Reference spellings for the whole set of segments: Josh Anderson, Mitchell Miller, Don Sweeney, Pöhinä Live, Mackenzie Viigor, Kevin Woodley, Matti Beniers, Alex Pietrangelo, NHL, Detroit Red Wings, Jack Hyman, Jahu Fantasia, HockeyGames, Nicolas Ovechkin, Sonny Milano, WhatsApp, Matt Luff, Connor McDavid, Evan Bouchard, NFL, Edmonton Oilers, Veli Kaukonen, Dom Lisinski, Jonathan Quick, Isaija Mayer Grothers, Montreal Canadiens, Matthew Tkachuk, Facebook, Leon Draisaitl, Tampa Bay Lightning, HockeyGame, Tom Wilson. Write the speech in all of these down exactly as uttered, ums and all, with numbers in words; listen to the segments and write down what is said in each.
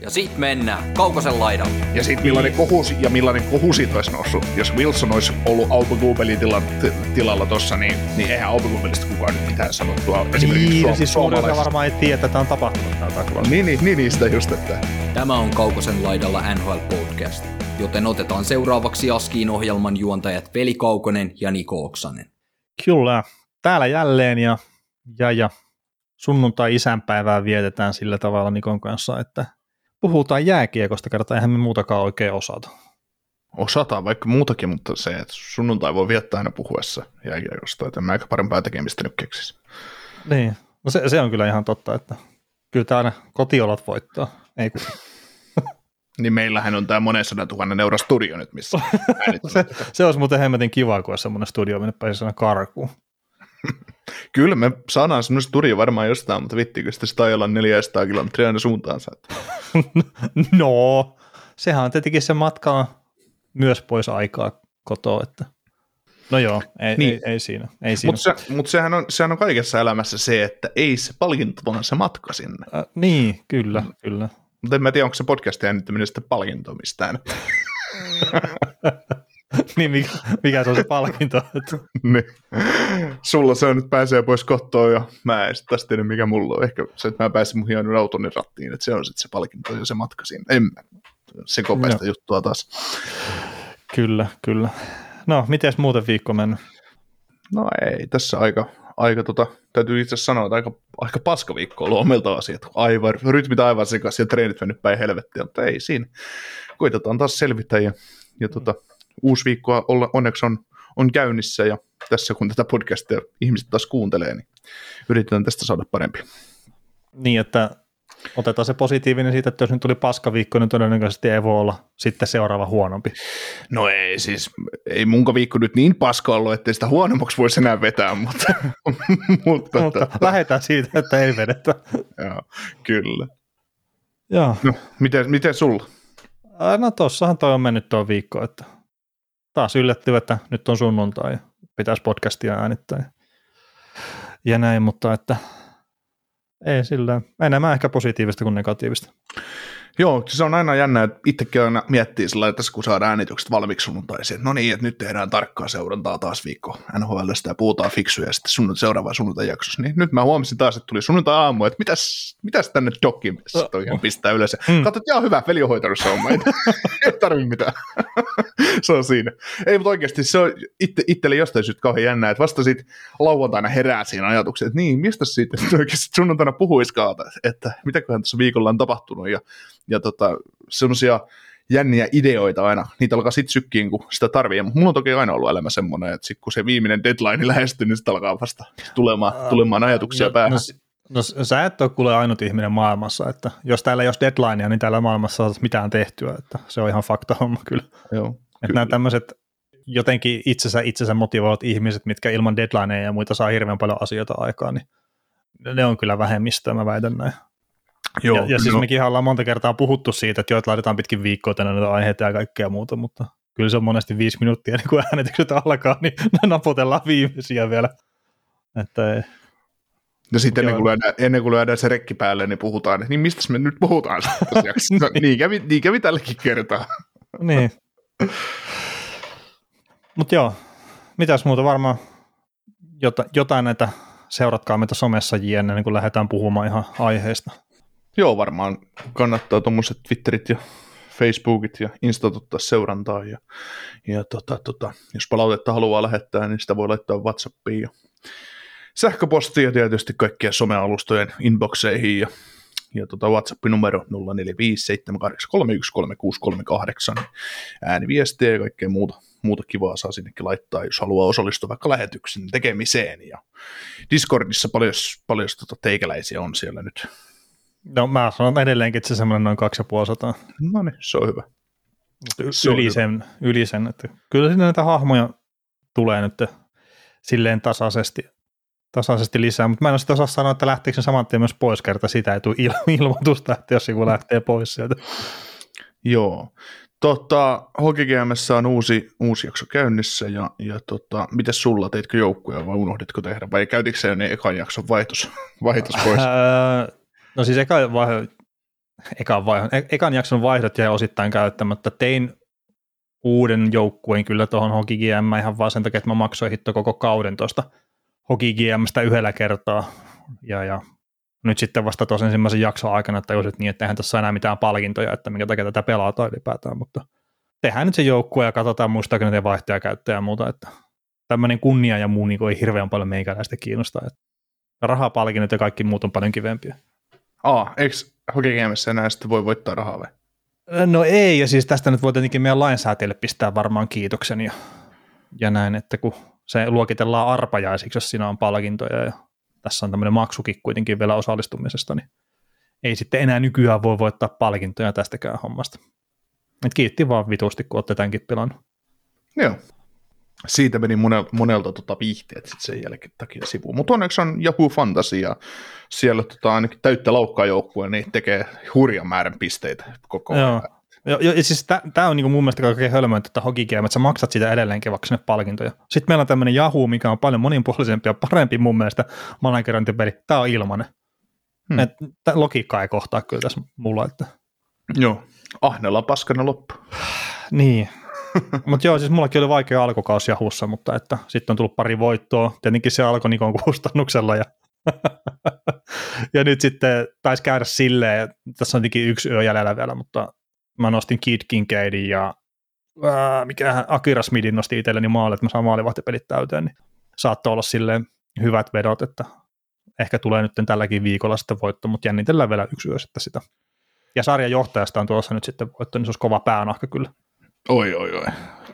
Ja sit mennään Kaukosen laidalle. Ja sit millainen kohusi ja millainen kohusi olisi noussut. Jos Wilson olisi ollut Autokumpelin tila, t- tilalla tossa, niin, niin eihän Autokumpelista kukaan nyt mitään sanottua. Esimerkiksi niin, su- siis suomalaisista. Varmaan ei tiedä, että tämä on tapahtunut. Niin, niin, niin, sitä just, että... Tämä on Kaukosen laidalla N H L-podcast, joten otetaan seuraavaksi Askiin ohjelman juontajat Veli Kaukonen ja Niko Oksanen. Kyllä, täällä jälleen ja, ja, ja sunnuntai-isänpäivää vietetään sillä tavalla Nikon kanssa, että... Puhutaan jääkiekosta kertaa, eihän me muutakaan oikein osata. Osataan vaikka muutakin, mutta se, että sunnuntai voi viettää aina puhuessa jääkiekosta, että en mä aika parempaa tekemistä nyt keksisi. Niin, no se, se on kyllä ihan totta, että kyllä tää aina kotiolot voittaa, ei kun. Niin meillähän on tää monen sadan tuhannen euron studio nyt, missä se, se olisi muuten hemmetin kivaa, kun olisi semmoinen studio, minne pääsisi aina karkuun. Kyllä me saadaan semmoinen studio varmaan jostain, mutta vittikö sitä sitä olla neljäsataa kilometriä aina suuntaansa. No, sehän on tietenkin se matka myös pois aikaa kotoa, että no joo, ei, niin. ei, ei siinä. Ei siinä. Mutta se, mut sehän, on, sehän on kaikessa elämässä se, että ei se palkinto, vaan se matka sinne. Äh, niin, kyllä, kyllä. Mutta en mä tiedä, onko se podcastia äänittäminen sitten palkinto mistään. Niin, mikä, mikä se on se palkinto? Niin. Sulla se on nyt pääsee pois kotoa ja mä en sitten tiedä, mikä mulla on. Ehkä se, että mä pääsin mun hienon autoni rattiin, että se on sitten se palkinto ja se matka siinä. En mä. Se kopeista no. juttua taas. Kyllä, kyllä. No, mites muuten viikko mennyt? No ei, tässä aika, aika tota, täytyy itse asiassa sanoa, että aika, aika paskaviikko on ollut omilta asiat. Aivan, rytmit aivan sekaisin ja treenit mennyt päin helvettiä, mutta ei siinä. Koitetaan taas selvitä ja, ja tota... Uusi viikkoa olla, onneksi on, on käynnissä ja tässä kun tätä podcastia ihmiset taas kuuntelee, niin yritetään tästä saada parempi. Niin, että otetaan se positiivinen siitä, että jos nyt tuli paskaviikko, niin todennäköisesti ei voi olla sitten seuraava huonompi. No ei siis, ei munka viikko nyt niin paska ollut, ettei sitä huonommaksi voisi enää vetää, mutta, mutta, mutta lähdetään siitä, että ei vedetä. Joo, kyllä. Joo. No, miten, miten sulla? No tossahan toi on mennyt tuo viikko, että taas yllättyy, että nyt on sunnuntai ja pitäisi podcastia äänittää ja näin, mutta että ei sillä enemmän ehkä positiivista kuin negatiivista. Joo, se on aina jännä, että itsekin aina miettii sillä että kun saadaan äänitykset valmiiksi sunnuntaisiin, että no niin, että nyt tehdään tarkkaa seurantaa taas viikko N H L:stä ja puhutaan fiksuja ja sitten sunnuntai, seuraava sunnuntai jaksossa. Niin nyt mä huomasin taas, että tuli sunnuntai aamu, että mitäs, mitäs tänne dokiin oh. pistää yleensä. Mm. Katsot, jaa hyvä, veli on hoitanut se homma, ei tarvitse mitään. Se on siinä. Ei, mutta oikeasti se on itte, itselle jostain syystä kauhean jännää, että vasta siitä lauantaina herää siinä ajatuksia, että niin, mistä siitä oikeasti sunnuntaina puhuiskaan, että mitäköhän tässä viikolla on tapahtunut ja ja tota, semmoisia jänniä ideoita aina, niitä alkaa sitten sykkiin, kun sitä tarvii, mutta mulla on toki aina ollut elämä semmoinen, että sit, kun se viimeinen deadline lähestyy, niin sitä alkaa vasta tulemaan, tulemaan ajatuksia no, päähän. No, no, no sä et ole kuule ainut ihminen maailmassa, että jos täällä ei ole deadlinea, niin täällä maailmassa saataisiin mitään tehtyä, että se on ihan fakta homma kyllä. Joo, että kyllä. Nämä tämmöiset jotenkin itsensä itsensä motivoivat ihmiset, mitkä ilman deadlineja ja muita saa hirveän paljon asioita aikaan, niin ne on kyllä vähemmistöä, mä väitän näin. Joo, ja, ja siis no. mekin ollaan monta kertaa puhuttu siitä, että joo, että laitetaan pitkin viikkoa tänne näitä aiheita ja kaikkea muuta, mutta kyllä se on monesti viisi minuuttia, niin kun äänitykset alkaa, niin me napotellaan viimeisiä vielä. Että ei. Ja sitten ennen kuin, lyödään, ennen kuin lyödään se rekki päälle, niin puhutaan, että niin mistäs me nyt puhutaan? niin, kävi, niin kävi tälläkin kertaa. Niin. Mutta joo, mitäs muuta varmaan Jota, jotain näitä seuratkaa meitä somessa jne, niin kun lähdetään puhumaan ihan aiheesta. Joo, varmaan kannattaa tuommoiset Twitterit ja Facebookit ja Instat ottaa seurantaa. Ja, ja tota, tota, jos palautetta haluaa lähettää, niin sitä voi laittaa WhatsAppiin ja sähköpostiin ja tietysti kaikkia somealustojen inboxeihin. Ja, ja tota WhatsAppin numero nolla neljä viisi seitsemän kahdeksan kolme yksi kolme kuusi kolme kahdeksan. Ääniviestiä ja kaikkea muuta, muuta kivaa saa sinnekin laittaa, jos haluaa osallistua vaikka lähetyksen tekemiseen. Ja Discordissa paljon, paljon tota teikäläisiä on siellä nyt. No mä sanon edelleenkin, että se semmoinen noin kaksi ja puoli sataa. No niin, se on hyvä. yli sen, yli sen, että kyllä siinä näitä hahmoja tulee nyt silleen tasaisesti, tasaisesti lisää, mutta mä en osaa sanoa, että lähteekö sen saman tien myös pois, kerta sitä ei tule ilmoitusta, että jos joku lähtee pois sieltä. Joo. Tota, HockeyGamessa on uusi, uusi jakso käynnissä, ja, ja tota, mites sulla, teitkö joukkuja vai unohditko tehdä, vai käytitkö sä jo ne ekan jakson vaihtos, vaihtos pois? Öö, no siis eka vai, ekan, vai, ekan jakson vaihdot jäi osittain käyttämättä. Tein uuden joukkueen kyllä tuohon HockeyGamään ihan vaan sen takia, että mä maksoin hitto koko kauden tuosta HockeyGamstä yhdellä kertaa, ja, ja nyt sitten vasta tuossa ensimmäisen jakson aikana tajusit niin, että eihän tässä enää mitään palkintoja, että minkä takia tätä pelataan ylipäätään, mutta tehdään nyt se joukkue ja katsotaan muistaakin näitä vaihtoja käyttää ja muuta, että tämmöinen kunnia ja muu niin ei hirveän paljon meikäläistä kiinnostaa, että rahapalkinnot ja kaikki muut on paljon kivempiä. Aa, eikö HockeyGamessa enää sitten voi voittaa rahaa vai? No ei, ja siis tästä nyt voi tietenkin meidän lainsäätiölle pistää varmaan kiitoksen ja, ja näin, että kun se luokitellaan arpajaisiksi, jos siinä on palkintoja ja tässä on tämmöinen maksukin kuitenkin vielä osallistumisesta, niin ei sitten enää nykyään voi voittaa palkintoja tästäkään hommasta. Et kiitti vaan vitusti, kun olette tämänkin pelannut. Joo. Siitä meni monelta, monelta tota viihteet sitten sen jälkeen takia sivuun. Mutta onneksi on Jahu Fantasia. Siellä tota ainakin täyttä laukkaa joukkue, niin tekee hurjan määrän pisteitä koko ajan. Joo, ja siis tämä on niinku mun mielestä kaikkein hölmöintä, että HockeyGame, että sä maksat sitä edelleenkin vaikka sinne palkintoja. Sitten meillä on tämmöinen Yahoo, mikä on paljon monipuolisempi ja parempi mun mielestä managerointipeli. Tämä on ilmanen. Hmm. Tämä logiikka ei kohtaa kyllä tässä mulla. Että... Joo, ahnella on paskana loppu. niin, mutta joo, siis mullakin oli vaikea alkukaus Yahoossa, mutta että sitten on tullut pari voittoa. Tietenkin se alkoi Nikon kustannuksella ja... ja nyt sitten taisi käydä silleen, tässä on tietenkin yksi yö jäljellä vielä, mutta... Mä nostin Kid Kincaidin ja ää, mikähän Akira Smithin nostin itselleni maalle, että mä saan maalivahtipelit täyteen, niin saattoi olla silleen hyvät vedot, että ehkä tulee nyt tälläkin viikolla sitten voitto, mutta jännitellään vielä yksi yö sitten sitä. Ja sarjan johtajasta on tuossa nyt sitten voitto, niin se olisi kova päänahka kyllä. Oi, oi, oi.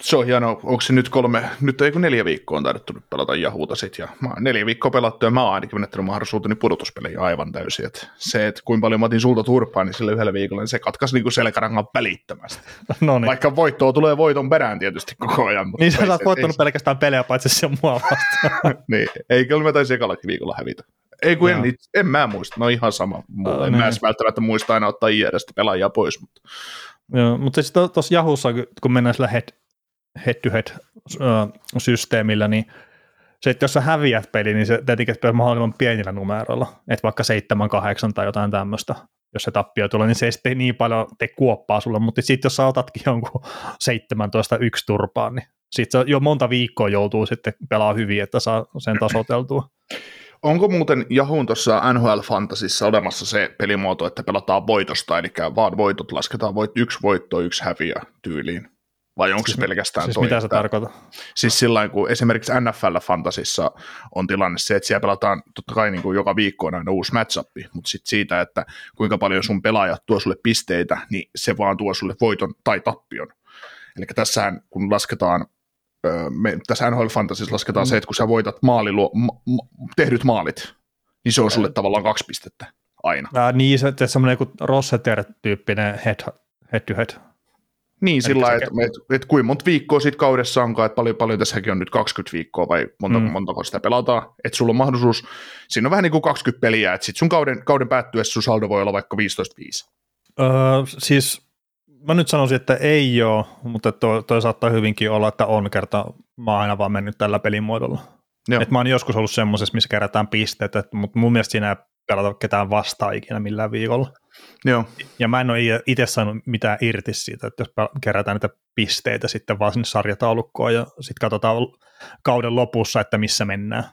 Se on hienoa. Onko se nyt kolme, nyt ei kun neljä viikkoa on taidettu nyt pelata Jahuuta sit, ja mä, neljä viikkoa pelattu, ja mä oon ainakin menettänyt mahdollisuuteni pudotuspelejä aivan täysin. Et se, että kuinka paljon mä otin sulta turpaa, niin sillä yhdellä viikolla, niin se katkaisi niinku selkärangan välittömästi. No niin. Vaikka voittoa tulee voiton perään tietysti koko ajan. Mutta niin sä oot voittanut pelkästään pelejä, paitsi se mua vastaan. niin, ei kyllä mä taisin ekallakin viikolla hävitä. Ei kun en, en mä muista, no ihan sama. Mulla. En mä edes välttämättä muista aina ottaa I R:stä pelaajia pois, mutta... Joo, mutta siis tuossa Jahussa, kun mennään sillä head, head-to-head-systeemillä, niin se, että jos sä häviät peli, niin se tietenkin pitää mahdollisimman pienillä numeroilla, että vaikka seitsemän kahdeksan tai jotain tämmöistä, jos se tappio tulee, niin se ei sitten niin paljon te kuoppaa sulle, mutta sitten jos sä otatkin jonkun seitsemäntoista yksi turpaan, niin sitten jo monta viikkoa joutuu sitten pelaamaan hyvin, että saa sen tasoteltua. Onko muuten Jahun tuossa N H L Fantasissa olemassa se pelimuoto, että pelataan voitosta, eli vaan voitot lasketaan voit, yksi voitto, yksi häviö tyyliin? Vai onko siis, se pelkästään siis toi? Mitä se tarkoittaa? Siis sillain, kun esimerkiksi N F L Fantasissa on tilanne se, että siellä pelataan totta kai niin kuin joka viikko on aina uusi match-up, mutta sitten siitä, että kuinka paljon sun pelaajat tuo sulle pisteitä, niin se vaan tuo sulle voiton tai tappion. Eli tässähän kun lasketaan Me, tässä N H L Fantasissa lasketaan mm. se, että kun sä voitat maaliluo, ma, ma, tehdyt maalit, niin se on sulle tavallaan kaksi pistettä aina. Ää, niin, se on semmoinen joku Rosseter-tyyppinen head-to-head. Niin, sillä lailla, että et, et, et kuinka monta viikkoa siitä kaudessa onkaan, että paljon, paljon tässäkin on nyt kaksikymmentä viikkoa vai montako, mm. montako sitä pelataan, että sulla on mahdollisuus, siinä on vähän niin kuin kaksikymmentä peliä, että sit sun kauden, kauden päättyessä sun saldo voi olla vaikka viisitoista viisi. Öö, siis... Mä nyt sanoisin, että ei ole, mutta toi, toi saattaa hyvinkin olla, että on kerta, mä oon aina vaan mennyt tällä pelimuodolla. Et mä oon joskus ollut semmoisessa, missä kerätään pisteet, mutta mun mielestä siinä ei pelata ketään vastaan ikinä millään viikolla. Joo. Ja mä en ole itse saanut mitään irti siitä, että jos kerätään niitä pisteitä sitten vaan sinne sarjataulukkoon ja sitten katsotaan kauden lopussa, että missä mennään.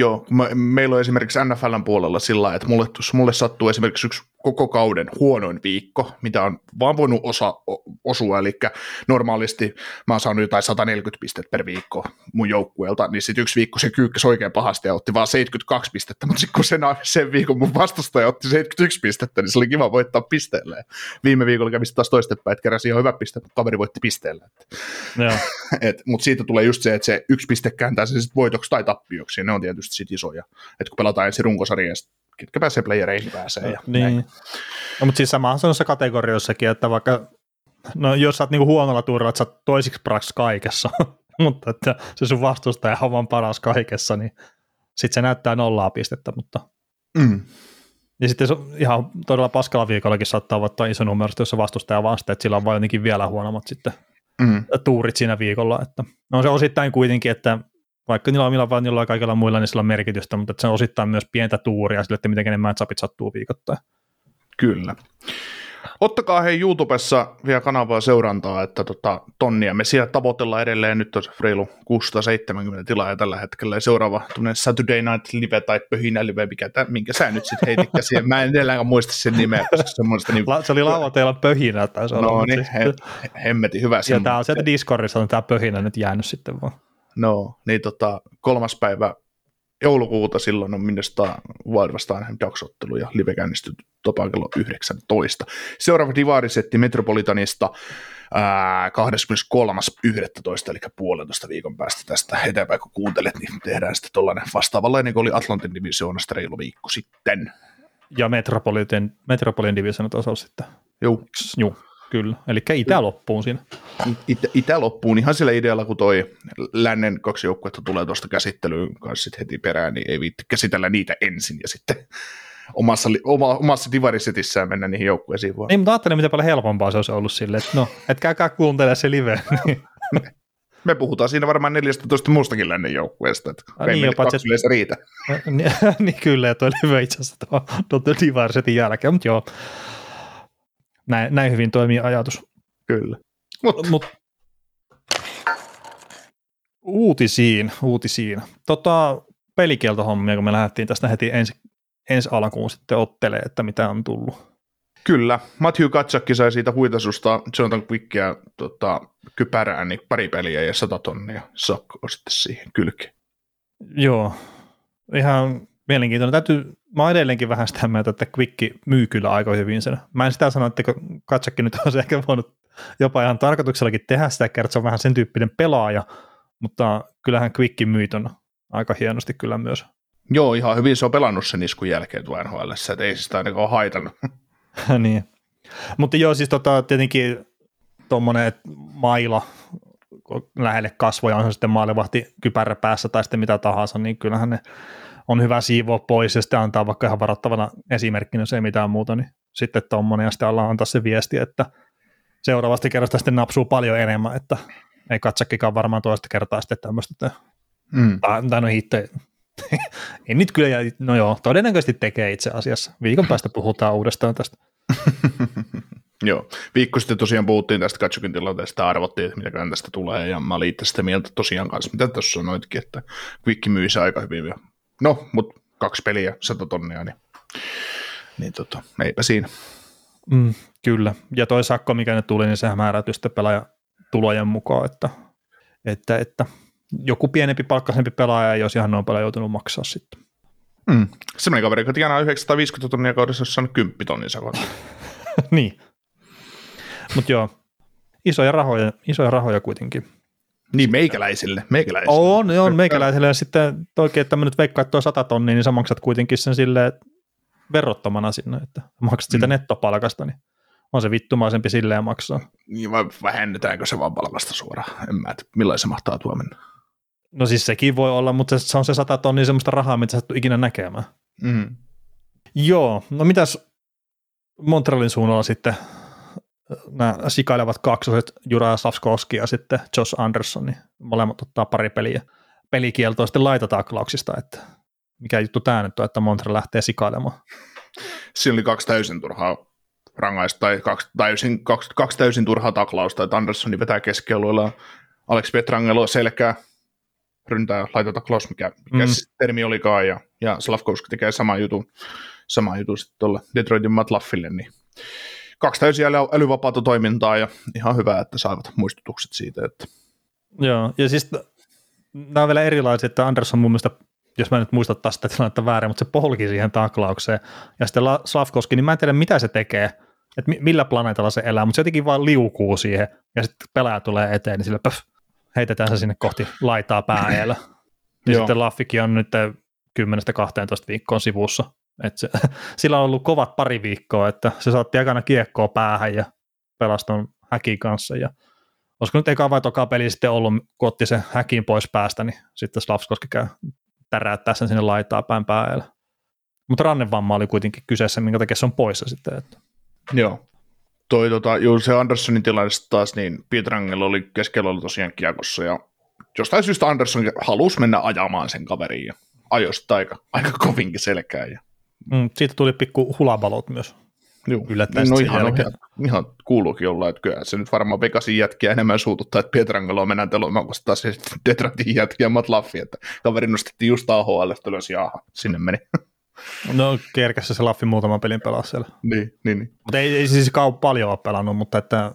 Joo, mä, meillä on esimerkiksi N F L:n puolella sillä lailla, että mulle, mulle sattuu esimerkiksi yksi koko kauden huonoin viikko, mitä on vaan voinut osa, osua, eli normaalisti mä oon saanut jotain sata neljäkymmentä pistettä per viikko mun joukkueelta, niin sitten yksi viikko se kyykkäsi oikein pahasti ja otti vaan seitsemänkymmentäkaksi pistettä, mutta sitten kun sen, sen viikon mun vastustaja otti seitsemänkymmentäyksi pistettä, niin se oli kiva voittaa pisteellä. Viime viikolla kävi taas toistepäin, että keräsi ihan hyvä piste, mutta kaveri voitti pisteellä. Mutta siitä tulee just se, että se yksi piste kääntää se sitten voitoksi tai tappioksi, ne on tietysti sitten isoja, että kun pelataan ensin runkosarjaa, ketkä pääsee playereihin pääsee. Ja niin. No, mutta siis samahan se on se kategorioissakin, että vaikka No jos sä oot niinku huonolla tuurilla, että sä oot toisiksi paraks kaikessa, mutta että se sun vastustaja on vaan paras kaikessa, niin sit se näyttää nollaa pistettä, mutta... Mm. Ja sitten se ihan todella paskalla viikollakin saattaa ottaa iso numerosta, jos se vastustaja vastaa, että sillä on vaan jotenkin vielä huonommat sitten mm. tuurit siinä viikolla. Että no se osittain kuitenkin, että vaikka niillä omilla vanilla ja kaikilla muilla, niin sillä on merkitystä, mutta se on osittain myös pientä tuuria sille, että miten ne matchupit sattuu viikoittain. Kyllä. Ottakaa hei YouTubessa vielä kanavaa seurantaa, että tota, tonnia me siellä tavoitellaan edelleen. Nyt on se reilu kuusisataaseitsemänkymmentä tilaajaa tällä hetkellä. Seuraava Saturday Night Live tai Pöhinä Live, mikä tämän, minkä sä nyt sitten heitit käsiin. Mä en edelläänkään muista sen nimeä. Koska niin... La, se oli lauantailla Pöhinä. No niin, siis... hemmeti hyvä. Sen. Ja tää on sieltä Discordissa on tää Pöhinä nyt jäänyt sitten vaan. No, niin tota, kolmas päivä joulukuuta silloin on minusta Wild vastaan jaksottelu ja live käynnistynyt topaan kello yhdeksäntoista. Seuraava divarisetti Metropolitanista kahdeskymmeneskolmas yhdestoista eli puolentoista viikon päästä tästä eteenpäin, kun kuuntelet, niin tehdään sitten tuollainen vastaavanlainen, kun oli Atlantin divisioonasta reilu viikko sitten. Ja Metropolitan, Metropolitan divisioon tasolla sitten. Joo. Joo. Kyllä, eli itä loppuun siinä. It- itä loppuun ihan sillä idealla, kun toi lännen kaksi joukkuetta tulee tuosta käsittelyyn kanssa sit heti perään, niin ei viitti käsitellä niitä ensin ja sitten omassa, oma, omassa divarisetissään mennä niihin joukkueisiin vaan. Niin, mutta ajattelin, miten paljon helpompaa se olisi ollut silleen, että no, et käykää kuuntelemaan se live. Me puhutaan siinä varmaan neljätoista muustakin lännen joukkueesta, että ah, niin, meillä kaksi yleensä riitä. Niin kyllä, ja toi live itse asiassa tuon divarisetin jälkeen, mutta joo. Näin, näin hyvin toimii ajatus. Kyllä. Mut. Mut. Uutisiin, uutisiin. Tota, pelikieltohommia, kun me lähdettiin tästä heti ensi, ensi alkuun sitten ottelee, että mitä on tullut. Kyllä. Matthew Tkachuk sai siitä huitasusta Jonathan Quickia tota, kypärään niin pari peliä ja sata tonnia sakkoa sitten siihen kylkeen. Joo. Ihan... Mielenkiintoinen. Täytyy, mä oon edelleenkin vähän sitä mieltä, että Quick myy kyllä aika hyvin sen. Mä en sitä sano, että Tkachukkin nyt olisi ehkä voinut jopa ihan tarkoituksellakin tehdä sitä, että se on vähän sen tyyppinen pelaaja, mutta kyllähän Quick myy ton aika hienosti kyllä myös. Joo, ihan hyvin se on pelannut sen iskun jälkeen tuon N H L:ssä, että ei sitä ainakaan ole haitannut. Niin. Mutta joo, siis tota, tietenkin tuommoinen maila lähelle kasvoja, on se sitten maalivahti kypärä päässä tai sitten mitä tahansa, niin kyllähän ne on hyvä siivoa pois, ja sitten antaa vaikka ihan varoittavana esimerkkinä, jos ei mitään muuta, niin sitten tuommoinen, ja sitten ollaan antaa se viesti, että seuraavasti kerrasta sitten napsuu paljon enemmän, että ei katsakikaan varmaan toista kertaa sitten tämmöistä, mm. tai, tai no itse, ei nyt kyllä, no joo, todennäköisesti tekee itse asiassa, viikon päästä puhutaan uudestaan tästä. Joo, viikko sitten tosiaan puhuttiin tästä Tkachukin tilanteesta, arvottiin, että mitäkään tästä tulee, ja mä olin itse sitä mieltä tosiaan kanssa, mitä tuossa sanoitkin, että Quick myy se aika hyvin vielä. No, mutta kaksi peliä, sata tonnia, niin, niin tota, eipä siinä. Mm, kyllä, ja toi sakko, mikä ne tuli, niin sehän määräytyy sitten pelaajan tulojen mukaan, että, että, että joku pienempi palkkaisempi pelaaja ei olisi ihan noin paljon joutunut maksaa sitten. Mm. Sellainen kaveri, joka tienaa yhdeksänsataaviisikymmentä tonnia kaudessa, olisi saanut kymmenen tonnin sakon. Niin, mutta joo, isoja rahoja, isoja rahoja kuitenkin. Niin, meikäläisille. meikäläisille. On, on meikäläisille. Ja sitten oikein, että mä nyt veikkaan, että tuo sata tonnia, niin sä maksat kuitenkin sen silleen verottomana sinne, että maksat sitä mm. nettopalkasta, niin on se vittumaisempi silleen maksaa. Niin, vai vähennetäänkö se vaan palkasta suoraan? En mä, että millain se mahtaa tuo mennä? No siis sekin voi olla, mutta se on se sata tonnia semmoista rahaa, mitä sä et tule ikinä näkemään. Mm. Joo, no mitäs Montrealin suunnalla sitten? Nämä sikailevat kaksoset, Juraj Slafkovský ja sitten Josh Anderson, niin molemmat ottaa pari peliä pelikieltoa sitten laitataklauksista, että mikä juttu tämä nyt on, että Montreal lähtee sikailemaan. Siinä oli kaksi täysin turhaa rangaista, tai kaksi täysin, kaksi, kaksi täysin turhaa taklausta, että Andersson vetää keskialueella Alex Pietrangelo selkää, ryntää laitataklaus, mikä, mikä mm. termi olikaan, ja, ja Slafkovský tekee sama jutun, sama jutun sitten tuolla Detroitin Matt Laffille, niin kaksi täysiä älyvapaata toimintaa ja ihan hyvä, että saavat muistutukset siitä. Että. Joo, ja siis nämä on vielä erilaisia, että Andersson mun mielestä, jos mä nyt muistan taas sitä tilannetta väärin, mutta se polki siihen taklaukseen. Ja sitten Slafkovský, niin mä en tiedä mitä se tekee, että millä planeetalla se elää, mutta se jotenkin vaan liukuu siihen ja sitten pelaaja tulee eteen, niin sillä pöf, heitetään se sinne kohti laitaa pääjällä. Ja sitten Laffikin on nyt kymmenestä kahteentoista viikkoon sivussa. Et se, sillä on ollut kovat pari viikkoa, että se saatti aikana kiekkoa päähän ja pelaston häkin kanssa ja olisiko nyt eka vai toka peli sitten ollut, kun otti sen häkin pois päästä, niin sitten Slafkovský käy täräyttää sen sinne laitaa pään päälle. Mutta rannevamma oli kuitenkin kyseessä, minkä takia se on poissa sitten. Että. Joo. Toi tota, juu, se Anderssonin tilanne taas, niin Pietrangelo oli keskellä ollut tosiaan kiekossa ja jostain syystä Andersson halusi mennä ajamaan sen kaveriin ja ajoi sitä aika, aika kovinkin selkään. Ja. Mm, siitä tuli pikku hulabalot myös. Juu, no ihan, ihan kuuluukin olla, että kyllä se nyt varmaan Vegasin jätkiä enemmän suututtaa, että Pietrangeloa mennään telomaan, kun taas se Detroitin jätkiä Matt Laffi, että kaveri nostettiin just A H L:stä ylös ja aha, sinne meni. No kerkässä se Laffi muutaman pelin pelasi siellä. Niin, niin. niin. Mutta ei, ei siis kauan paljon ole pelannut, mutta että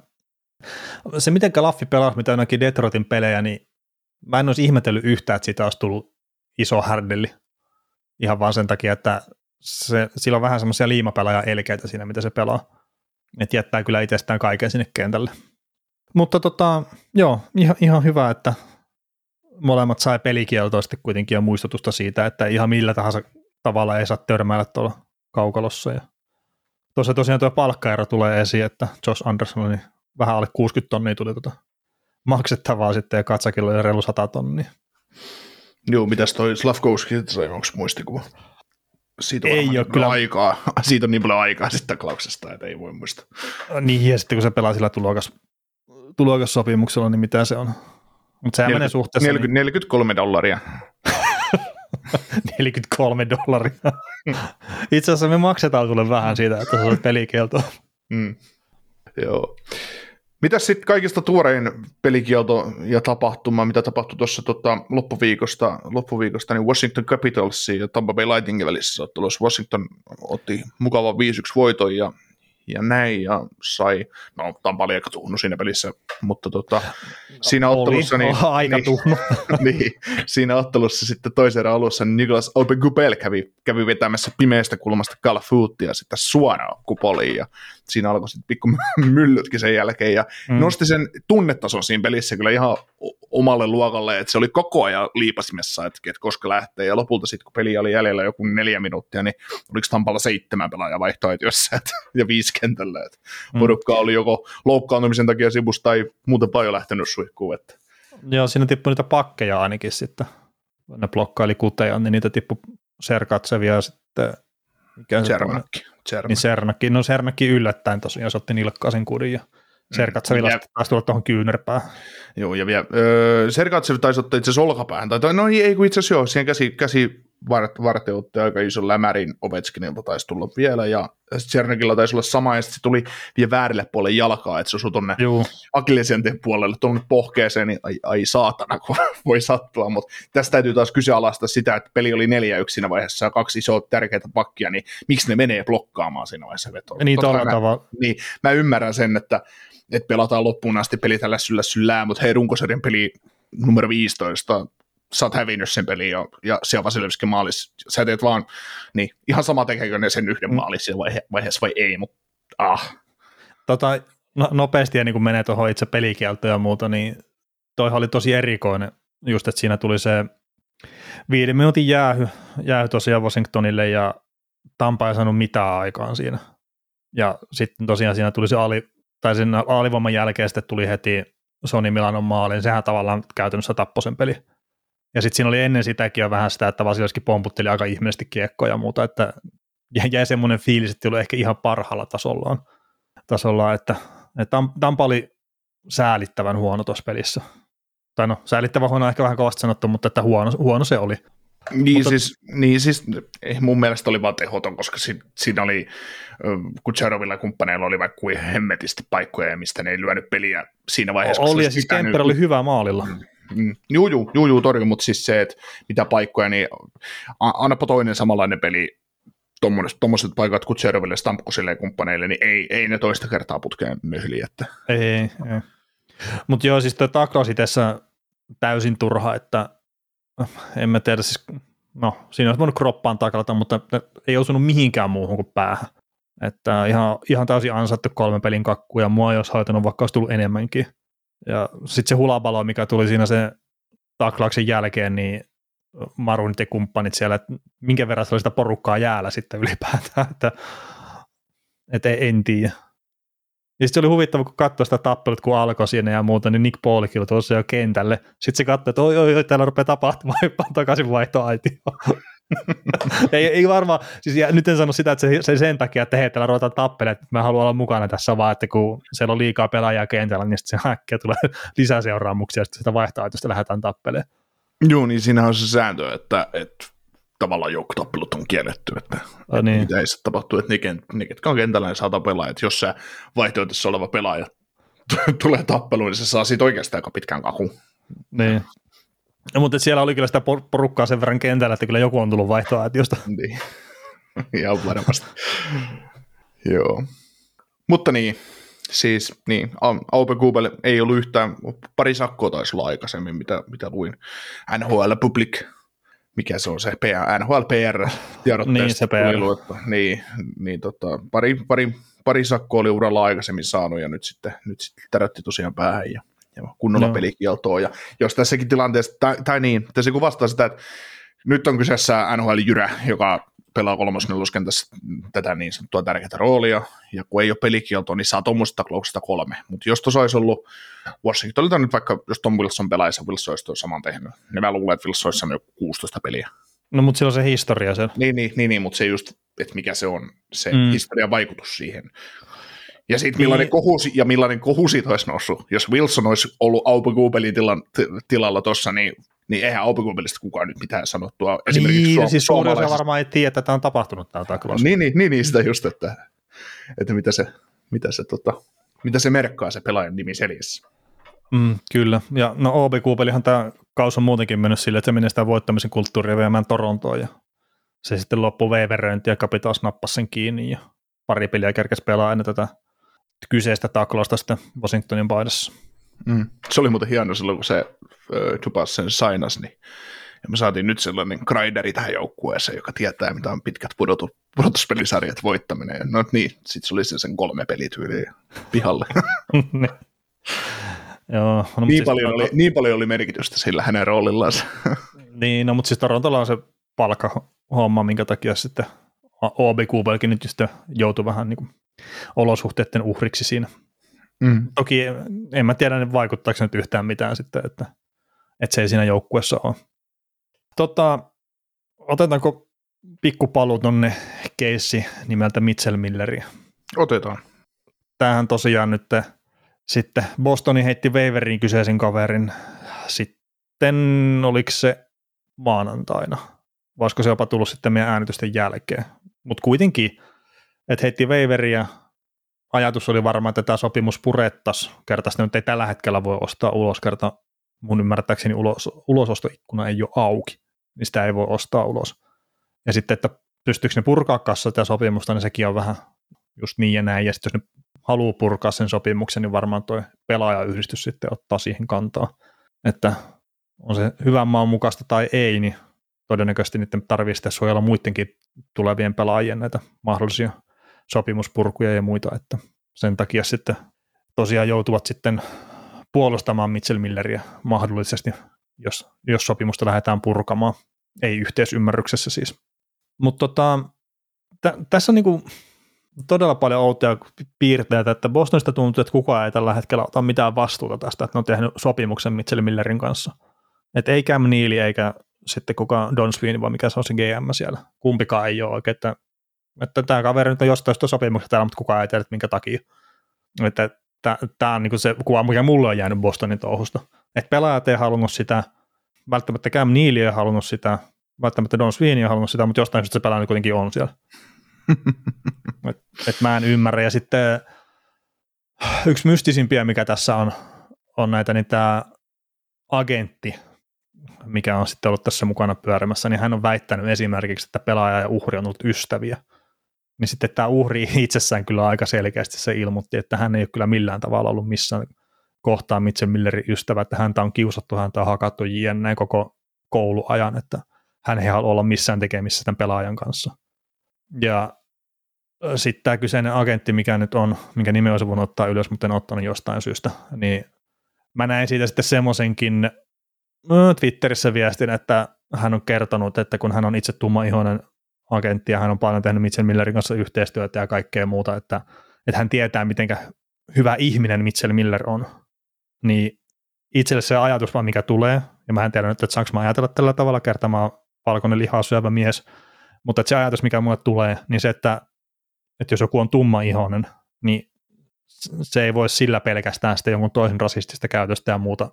se miten Laffi pelasi, mitä ainakin Detroitin pelejä, niin mä en olisi ihmetellyt yhtään, että siitä olisi tullut iso härdelli ihan vaan sen takia, että se, sillä on vähän semmoisia liimapelaajan elkeitä siinä, mitä se pelaa. Että jättää kyllä itsestään kaiken sinne kentälle. Mutta tota, joo, ihan, ihan hyvä, että molemmat sai pelikieltoa sitten kuitenkin ja muistutusta siitä, että ihan millä tahansa tavalla ei saa törmäillä tuolla kaukalossa. Ja tuossa tosiaan tuo palkkaero tulee esiin, että Josh Anderson niin vähän alle kuusikymmentä tonnia tuli tuota maksettavaa sitten ja Katsakilla oli reilu sata tonnia. Joo, mitäs toi Slafkovský sai, onko muistikuva? Siitä on, ei ole kyllä. Aikaa. Siitä on niin paljon aikaa sitten taklauksesta, että ei voi muistaa. Niin, ja sitten kun se pelaa sillä tulokas, tulokassopimuksella, niin mitä se on? Mutta sehän menee suhteessa. neljäkymmentä, niin... neljäkymmentäkolme dollaria. neljäkymmentäkolme dollaria. Itse asiassa me maksetaan sulle vähän siitä, että sä olet pelikieltoa. Mm. Joo. Mitäs sitten kaikista tuorein pelikielto ja tapahtuma, mitä tapahtui tuossa tota, loppuviikosta, loppuviikosta, niin Washington Capitals ja Tampa Bay Lightningin välissä ottelussa. Washington otti mukavan viisi yksi voiton ja, ja näin, ja sai, no Tampa oli aika tuhnu siinä pelissä, mutta tota, no, siinä oli, ottelussa, niin, aika tuhnu. niin, siinä ottelussa sitten toisen erän alussa niin Nicolas Ovechkin kävi, kävi vetämässä pimeästä kulmasta Cal Footia sitten suoraan kupoliin, ja siinä alkoi sitten pikku myllytkin sen jälkeen, ja mm. nosti sen tunnetason siinä pelissä kyllä ihan omalle luokalle, että se oli koko ajan liipasimessa, että koska lähtee, ja lopulta sitten kun peli oli jäljellä joku neljä minuuttia, niin oliko Tampalla seitsemän pelaajaa vaihtoehtoissa ja viisi kentällä, että mm. porukka oli joko loukkaantumisen takia sivussa tai muuten paljon lähtenyt suihkuun. Että. Joo, siinä tippui niitä pakkeja ainakin sitten, ne blokkaili kuteja, niin niitä tippui Sergatsevia ja sitten Cernakki. Cernakki. Niin Cernakki, no Cernakki yllättäen tosiaan, se otti nilkkaisen kudin ja Sergatsevilla mm. taisi tulla tuohon kyynärpään. Joo, ja vielä öö, Sergatsev taisi ottaa itse asiassa olkapäähän, tai no ei kun itse asiassa joo, siihen käsi, käsi varten otti aika ison lämärin Ovechkinilta taisi tulla vielä, ja Cernakilla taisi olla sama, ja sitten tuli vielä väärille puolelle jalkaa, että se osui tuonne akillesjänteen puolelle, tuonne pohkeeseen, niin ai, ai saatana, kun voi sattua, mutta tästä täytyy taas kyseenalaistaa sitä, että peli oli neljä yksi siinä vaiheessa, ja kaksi isoa tärkeitä pakkia, niin miksi ne menee blokkaamaan siinä vaiheessa vetoa? Niin, mä, niin, mä ymmärrän sen, että et pelataan loppuun asti peli tällä syllä syllää, mutta hei, runkosarjan peli numero viisitoista, sä oot hävinnyt sen pelin jo, ja se on Vasilevskin maalis, sä teet vaan, niin ihan sama tekeekö ne sen yhden maalis siinä vaihe- vaiheessa vai ei, mutta ah. Tota, no, nopeasti ennen kuin menee tuohon itse pelikieltoon ja muuta, niin toihan oli tosi erikoinen, just että siinä tuli se viiden minuutin jäähy, jäähy tosiaan Washingtonille, ja Tampa ei saanut mitään aikaan siinä, ja sitten tosiaan siinä tuli se ali, tai sen alivoiman jälkeen sitten tuli heti Sonny Milanon maaliin, sehän tavallaan käytännössä tappoi sen peli. Ja sitten siinä oli ennen sitäkin jo vähän sitä, että Vasilevskin pomputteli aika ihmeellisesti kiekkoja ja muuta, että jäi semmoinen fiilis, että ei ollut ehkä ihan parhaalla tasollaan, tasollaan että, että Tampa oli säälittävän huono tuossa pelissä. Tai no, säälittävän huono ehkä vähän kovasti sanottu, mutta että huono, huono se oli. Niin, mutta... siis, niin siis mun mielestä oli vaan tehoton, koska si, siinä oli, kun Charovilla ja kumppaneilla oli vaikka kuin hemmetisti paikkoja, mistä ne ei lyönyt peliä siinä vaiheessa. Oli, ja siis Kemper oli hyvä maalilla. Mm, juu, juu, juu, juu torjui, mutta siis se, että mitä paikkoja, niin annapa toinen samanlainen peli tuommoiset paikat kuin Charoville ja Stamkosille ja kumppaneille, niin ei, ei ne toista kertaa putkeen myhli. Että. Ei, ei, ei. Mutta joo, siis toi taklaus itessä täysin turha, että en mä tiedä, siis, no siinä olisi voinut kroppaan taklata, mutta ei osunut mihinkään muuhun kuin päähän. Että ihan, ihan täysin ansattu kolmen pelin kakku, ja mua ei olisi haitanut, vaikka olisi tullut enemmänkin. Ja sitten se hulabalo, mikä tuli siinä sen taklauksen jälkeen, niin marunit ja kumppanit siellä, että minkä verran oli sitä porukkaa jäällä sitten ylipäätään, että et en tiedä. Ja sitten oli huvittava, kun katsoi sitä tappelut, kun alkoi siinä ja muuta, niin Nick Paulikin oli tuossa jo kentälle. Sitten se katsoi, että oi, oi, oi, täällä rupeaa tapahtumaan, hyppään takaisin vaihtoaitioon. ei, ei varmaan, siis nyt en sano sitä, että se, se sen takia, että hei, täällä ruvetaan tappelemaan, että mä haluan olla mukana tässä, vaan että kun siellä on liikaa pelaajaa kentällä, niin sitten se äkkiä tulee lisää seuraamuksia, ja sitten sitä vaihtoaitosta lähdetään tappelemaan. Joo, niin siinähän on se sääntö, että, että tavallaan joukkotappelut on kielletty, että no niin. Mitä ei sitten tapahtuu, että ne, ketkä on kentällä, ne saata pelaa, että jos se vaihtoehtossa oleva pelaaja tulee tappeluun, niin se saa siitä oikeastaan aika pitkään kakun. Niin. No, mutta siellä oli kyllä sitä porukkaa sen verran kentällä, että kyllä joku on tullut vaihtoaitiosta. Niin, ihan varmasti. Joo. Mutta niin, siis niin, Aupe Kubel ei ollut yhtään, pari sakkoa taisi olla aikaisemmin, mitä, mitä luin. N H L Public, mikä se on se, N H L P R tiedotteesta. Niin, se P R. Niin, niin tota, pari, pari, pari sakkoa oli uralla aikaisemmin saanut ja nyt sitten, nyt sitten tärätti tosiaan päähän ja kunnolla no. pelikieltoa, ja jos tässäkin tilanteessa, tai, tai niin, tässä kuvastaa sitä, että nyt on kyseessä N H L Jyrä, joka pelaa kolmosneloskentässä tätä niin sanottua tärkeää roolia, ja kun ei ole pelikieltoa, niin saa tuommoisesta klouksesta kolme, mutta jos tuossa olisi ollut Washington, oli nyt vaikka, jos Tom Wilson pelaisi, Wilson olisi tuo saman tehnyt, niin mä luulen, että Wilson olisi saanut kuusitoista peliä. No, mutta sillä on se historia siellä. Niin, niin, niin, niin mutta se just, että mikä se on, se mm. historian vaikutus siihen. Ja sitten millainen, niin. millainen kohu siitä olisi noussut. Jos Wilson olisi ollut Aupe Kubelin tilalla tuossa, niin, niin eihän Aupe Kubelista kukaan nyt mitään sanottua. Esimerkiksi niin, su- siis suurin osa varmaan ei tiedä, että tämä on tapahtunut tämä taklaus. Niin, niin, niin, sitä just, että, että mitä, se, mitä, se, tota, mitä se merkkaa se pelaajan nimi seljessä. Mm, kyllä, ja no Aupe Kubelihan tämä kaus on muutenkin mennyt silleen, että se menee sitä voittamisen kulttuuria viemään Torontoon, ja se sitten loppui veiveröinti ja Capitals nappasi sen kiinni, ja pari peliä kerkesi pelaa ennen tätä kyseistä taklausta sitten Washingtonin paidassa. Mm. Se oli muuten hieno silloin, kun se Dupas sen sainasi, niin ja me saatiin nyt sellainen grinderi tähän joukkueeseen, joka tietää, mitä on pitkät pudotu, pudotuspelisarjat voittaminen. No niin, sitten se oli sen kolme pelityyliä pihalle. Joo, no, niin, siis paljon oli, niin paljon oli merkitystä sillä hänen roolillaan. Niin, no, mutta siis Torontolla on se palkkahomma, minkä takia sitten O B Kubelkin nyt sitten joutui vähän niin kuin olosuhteiden uhriksi siinä. Mm. Toki en mä tiedä, vaikuttaako se nyt yhtään mitään sitten, että, että se ei siinä joukkuessa ole. Tota, otetaanko pikkupalu tonne keissi nimeltä Mitchell Milleri? Otetaan. Tämähän tosiaan nyt sitten Bostoni heitti waiveriin kyseisen kaverin. Sitten oliko se maanantaina? Vaisiko se jopa tullut sitten meidän äänitysten jälkeen? Mutta kuitenkin, että heitti waiveriä, ajatus oli varmaan, että tämä sopimus purettaisiin, kerta sitä nyt ei tällä hetkellä voi ostaa ulos, kerta mun ymmärtääkseni ulos, ulosostoikkuna ei ole auki, niin sitä ei voi ostaa ulos. Ja sitten, että pystyykö ne purkaa kanssa tätä sopimusta, niin sekin on vähän just niin ja näin, ja sitten jos ne haluaa purkaa sen sopimuksen, niin varmaan toi pelaajayhdistys sitten ottaa siihen kantaa, että on se hyvän maan mukaista tai ei, niin todennäköisesti niiden tarvitsee sitten suojella muidenkin tulevien pelaajien näitä mahdollisia sopimuspurkuja ja muita, että sen takia sitten tosiaan joutuvat sitten puolustamaan Mitchell Milleriä mahdollisesti, jos, jos sopimusta lähdetään purkamaan, ei yhteisymmärryksessä siis. Mutta tota, t- tässä on niinku todella paljon outoja piirteitä, että Bostonista tuntuu, että kukaan ei tällä hetkellä ota mitään vastuuta tästä, että ne on tehnyt sopimuksen Mitchell Millerin kanssa. Että ei Cam Neely eikä sitten kukaan Don Sweeney, vai mikä se on se G M siellä, kumpikaan ei ole oikein, että että tämä kaveri nyt on jostain sopimuksesta täällä, mutta kukaan ei tiedä, minkä takia. Että tämä on niinku se kuva, mikä mulle on jäänyt Bostonin touhusta. Että pelaajat ei halunnut sitä, välttämättä Cam Neely ei halunnut sitä, välttämättä Don Sweeney ei halunnut sitä, mutta jostain syystä se pelaaja kuitenkin on siellä. Että et mä en ymmärrä. Ja sitten yksi mystisimpiä, mikä tässä on, on näitä, niin tämä agentti, mikä on sitten ollut tässä mukana pyörimässä, niin hän on väittänyt esimerkiksi, että pelaaja ja uhri on ollut ystäviä. Niin sitten tämä uhri itsessään kyllä aika selkeästi se ilmoitti, että hän ei ole kyllä millään tavalla ollut missään kohtaa Mitchell Millerin ystävä, että häntä on kiusattu, häntä on hakattu jne koko kouluajan, että hän ei halua olla missään tekemissä tämän pelaajan kanssa. Ja sitten tämä kyseinen agentti, mikä nyt on, minkä nimeä olisi voinut ottaa ylös, mutta en ottanut jostain syystä, niin mä näin siitä sitten semmoisenkin Twitterissä viestin, että hän on kertonut, että kun hän on itse tummaihoinen agentti ja hän on paljon tehnyt Mitchell Millerin kanssa yhteistyötä ja kaikkea muuta, että, että hän tietää, miten hyvä ihminen Mitchell Miller on, niin itselle se ajatus vaan mikä tulee, ja mä en tiedä nyt, että saanko mä ajatella tällä tavalla, kertaa mä oon valkoinen lihaa syövä mies, mutta se ajatus mikä mulle tulee, niin se, että, että jos joku on tummaihoinen, niin se ei voi sillä pelkästään sitä jonkun toisen rasistista käytöstä ja muuta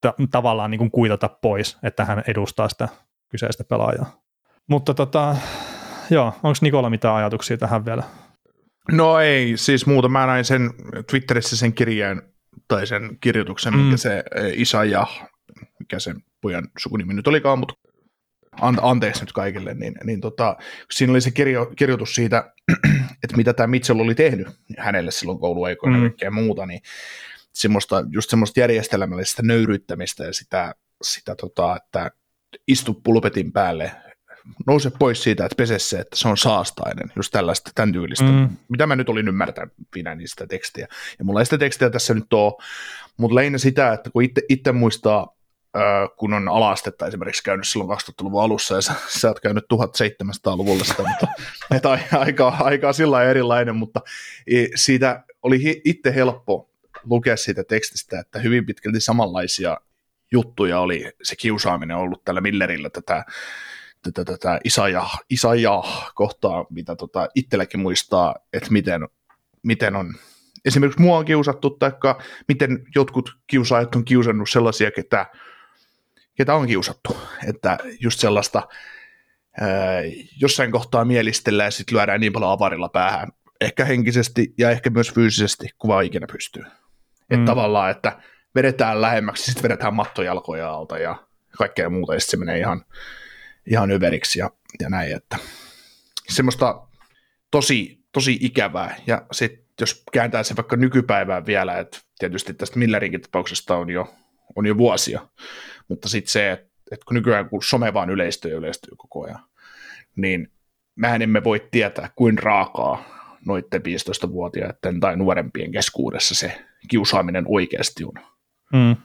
t- tavallaan niin kuin kuitata pois, että hän edustaa sitä kyseistä pelaajaa. Mutta tota, joo, onko Nikola mitään ajatuksia tähän vielä? No ei, siis muuta. Mä näin sen Twitterissä sen kirjeen tai sen kirjoituksen, mm. mikä se isä ja mikä sen pojan sukunimi nyt olikaan, mutta an- anteeksi nyt kaikille, niin, niin tota, siinä oli se kirjo- kirjoitus siitä, että mitä tämä Mitchell oli tehnyt hänelle silloin kouluaikoina mm. ja kaikkea muuta, niin semmoista, just semmoista järjestelmällistä nöyryyttämistä ja sitä, sitä tota, että istu pulpetin päälle, nouse pois siitä, että pese se, että se on saastainen, just tällaista, tämän tyylistä. Mm. Mitä mä nyt olin ymmärtävinä niistä tekstiä. Ja mulla ei sitä tekstiä tässä nyt ole, mutta lähinnä sitä, että kun itse muistaa, äh, kun on ala-astetta esimerkiksi käynyt silloin kaksituhattaluvun alussa, ja sä, sä oot käynyt seitsemäntoistasataa-luvulla sitä, mutta että aikaa, aikaa sillä on erilainen, mutta siitä oli itse helppo lukea siitä tekstistä, että hyvin pitkälti samanlaisia juttuja oli se kiusaaminen ollut tällä Millerillä tätä tätä, tätä Isaijaa Isaija kohtaa, mitä tota itselläkin muistaa, että miten, miten on esimerkiksi mua on kiusattu, taikka miten jotkut kiusaajat on kiusannut sellaisia, ketä, ketä on kiusattu, että just sellaista ää, jossain kohtaa mielistellään ja sitten lyödään niin paljon avarilla päähän, ehkä henkisesti ja ehkä myös fyysisesti, kun vaan ikinä pystyy. Mm. Että tavallaan, että vedetään lähemmäksi, sitten vedetään mattojalkoja alta ja kaikkea muuta, ja sitten se menee ihan ihan överiksi ja, ja näin, että semmoista tosi, tosi ikävää, ja sitten jos kääntää se vaikka nykypäivään vielä, että tietysti tästä Millerinkin tapauksesta on jo, on jo vuosia, mutta sitten se, että et kun nykyään kun some vaan yleistyy ja yleistyy koko ajan, niin mehän emme voi tietää, kuin raakaa noiden viisitoistavuotiaiden tai nuorempien keskuudessa se kiusaaminen oikeasti on. Mm.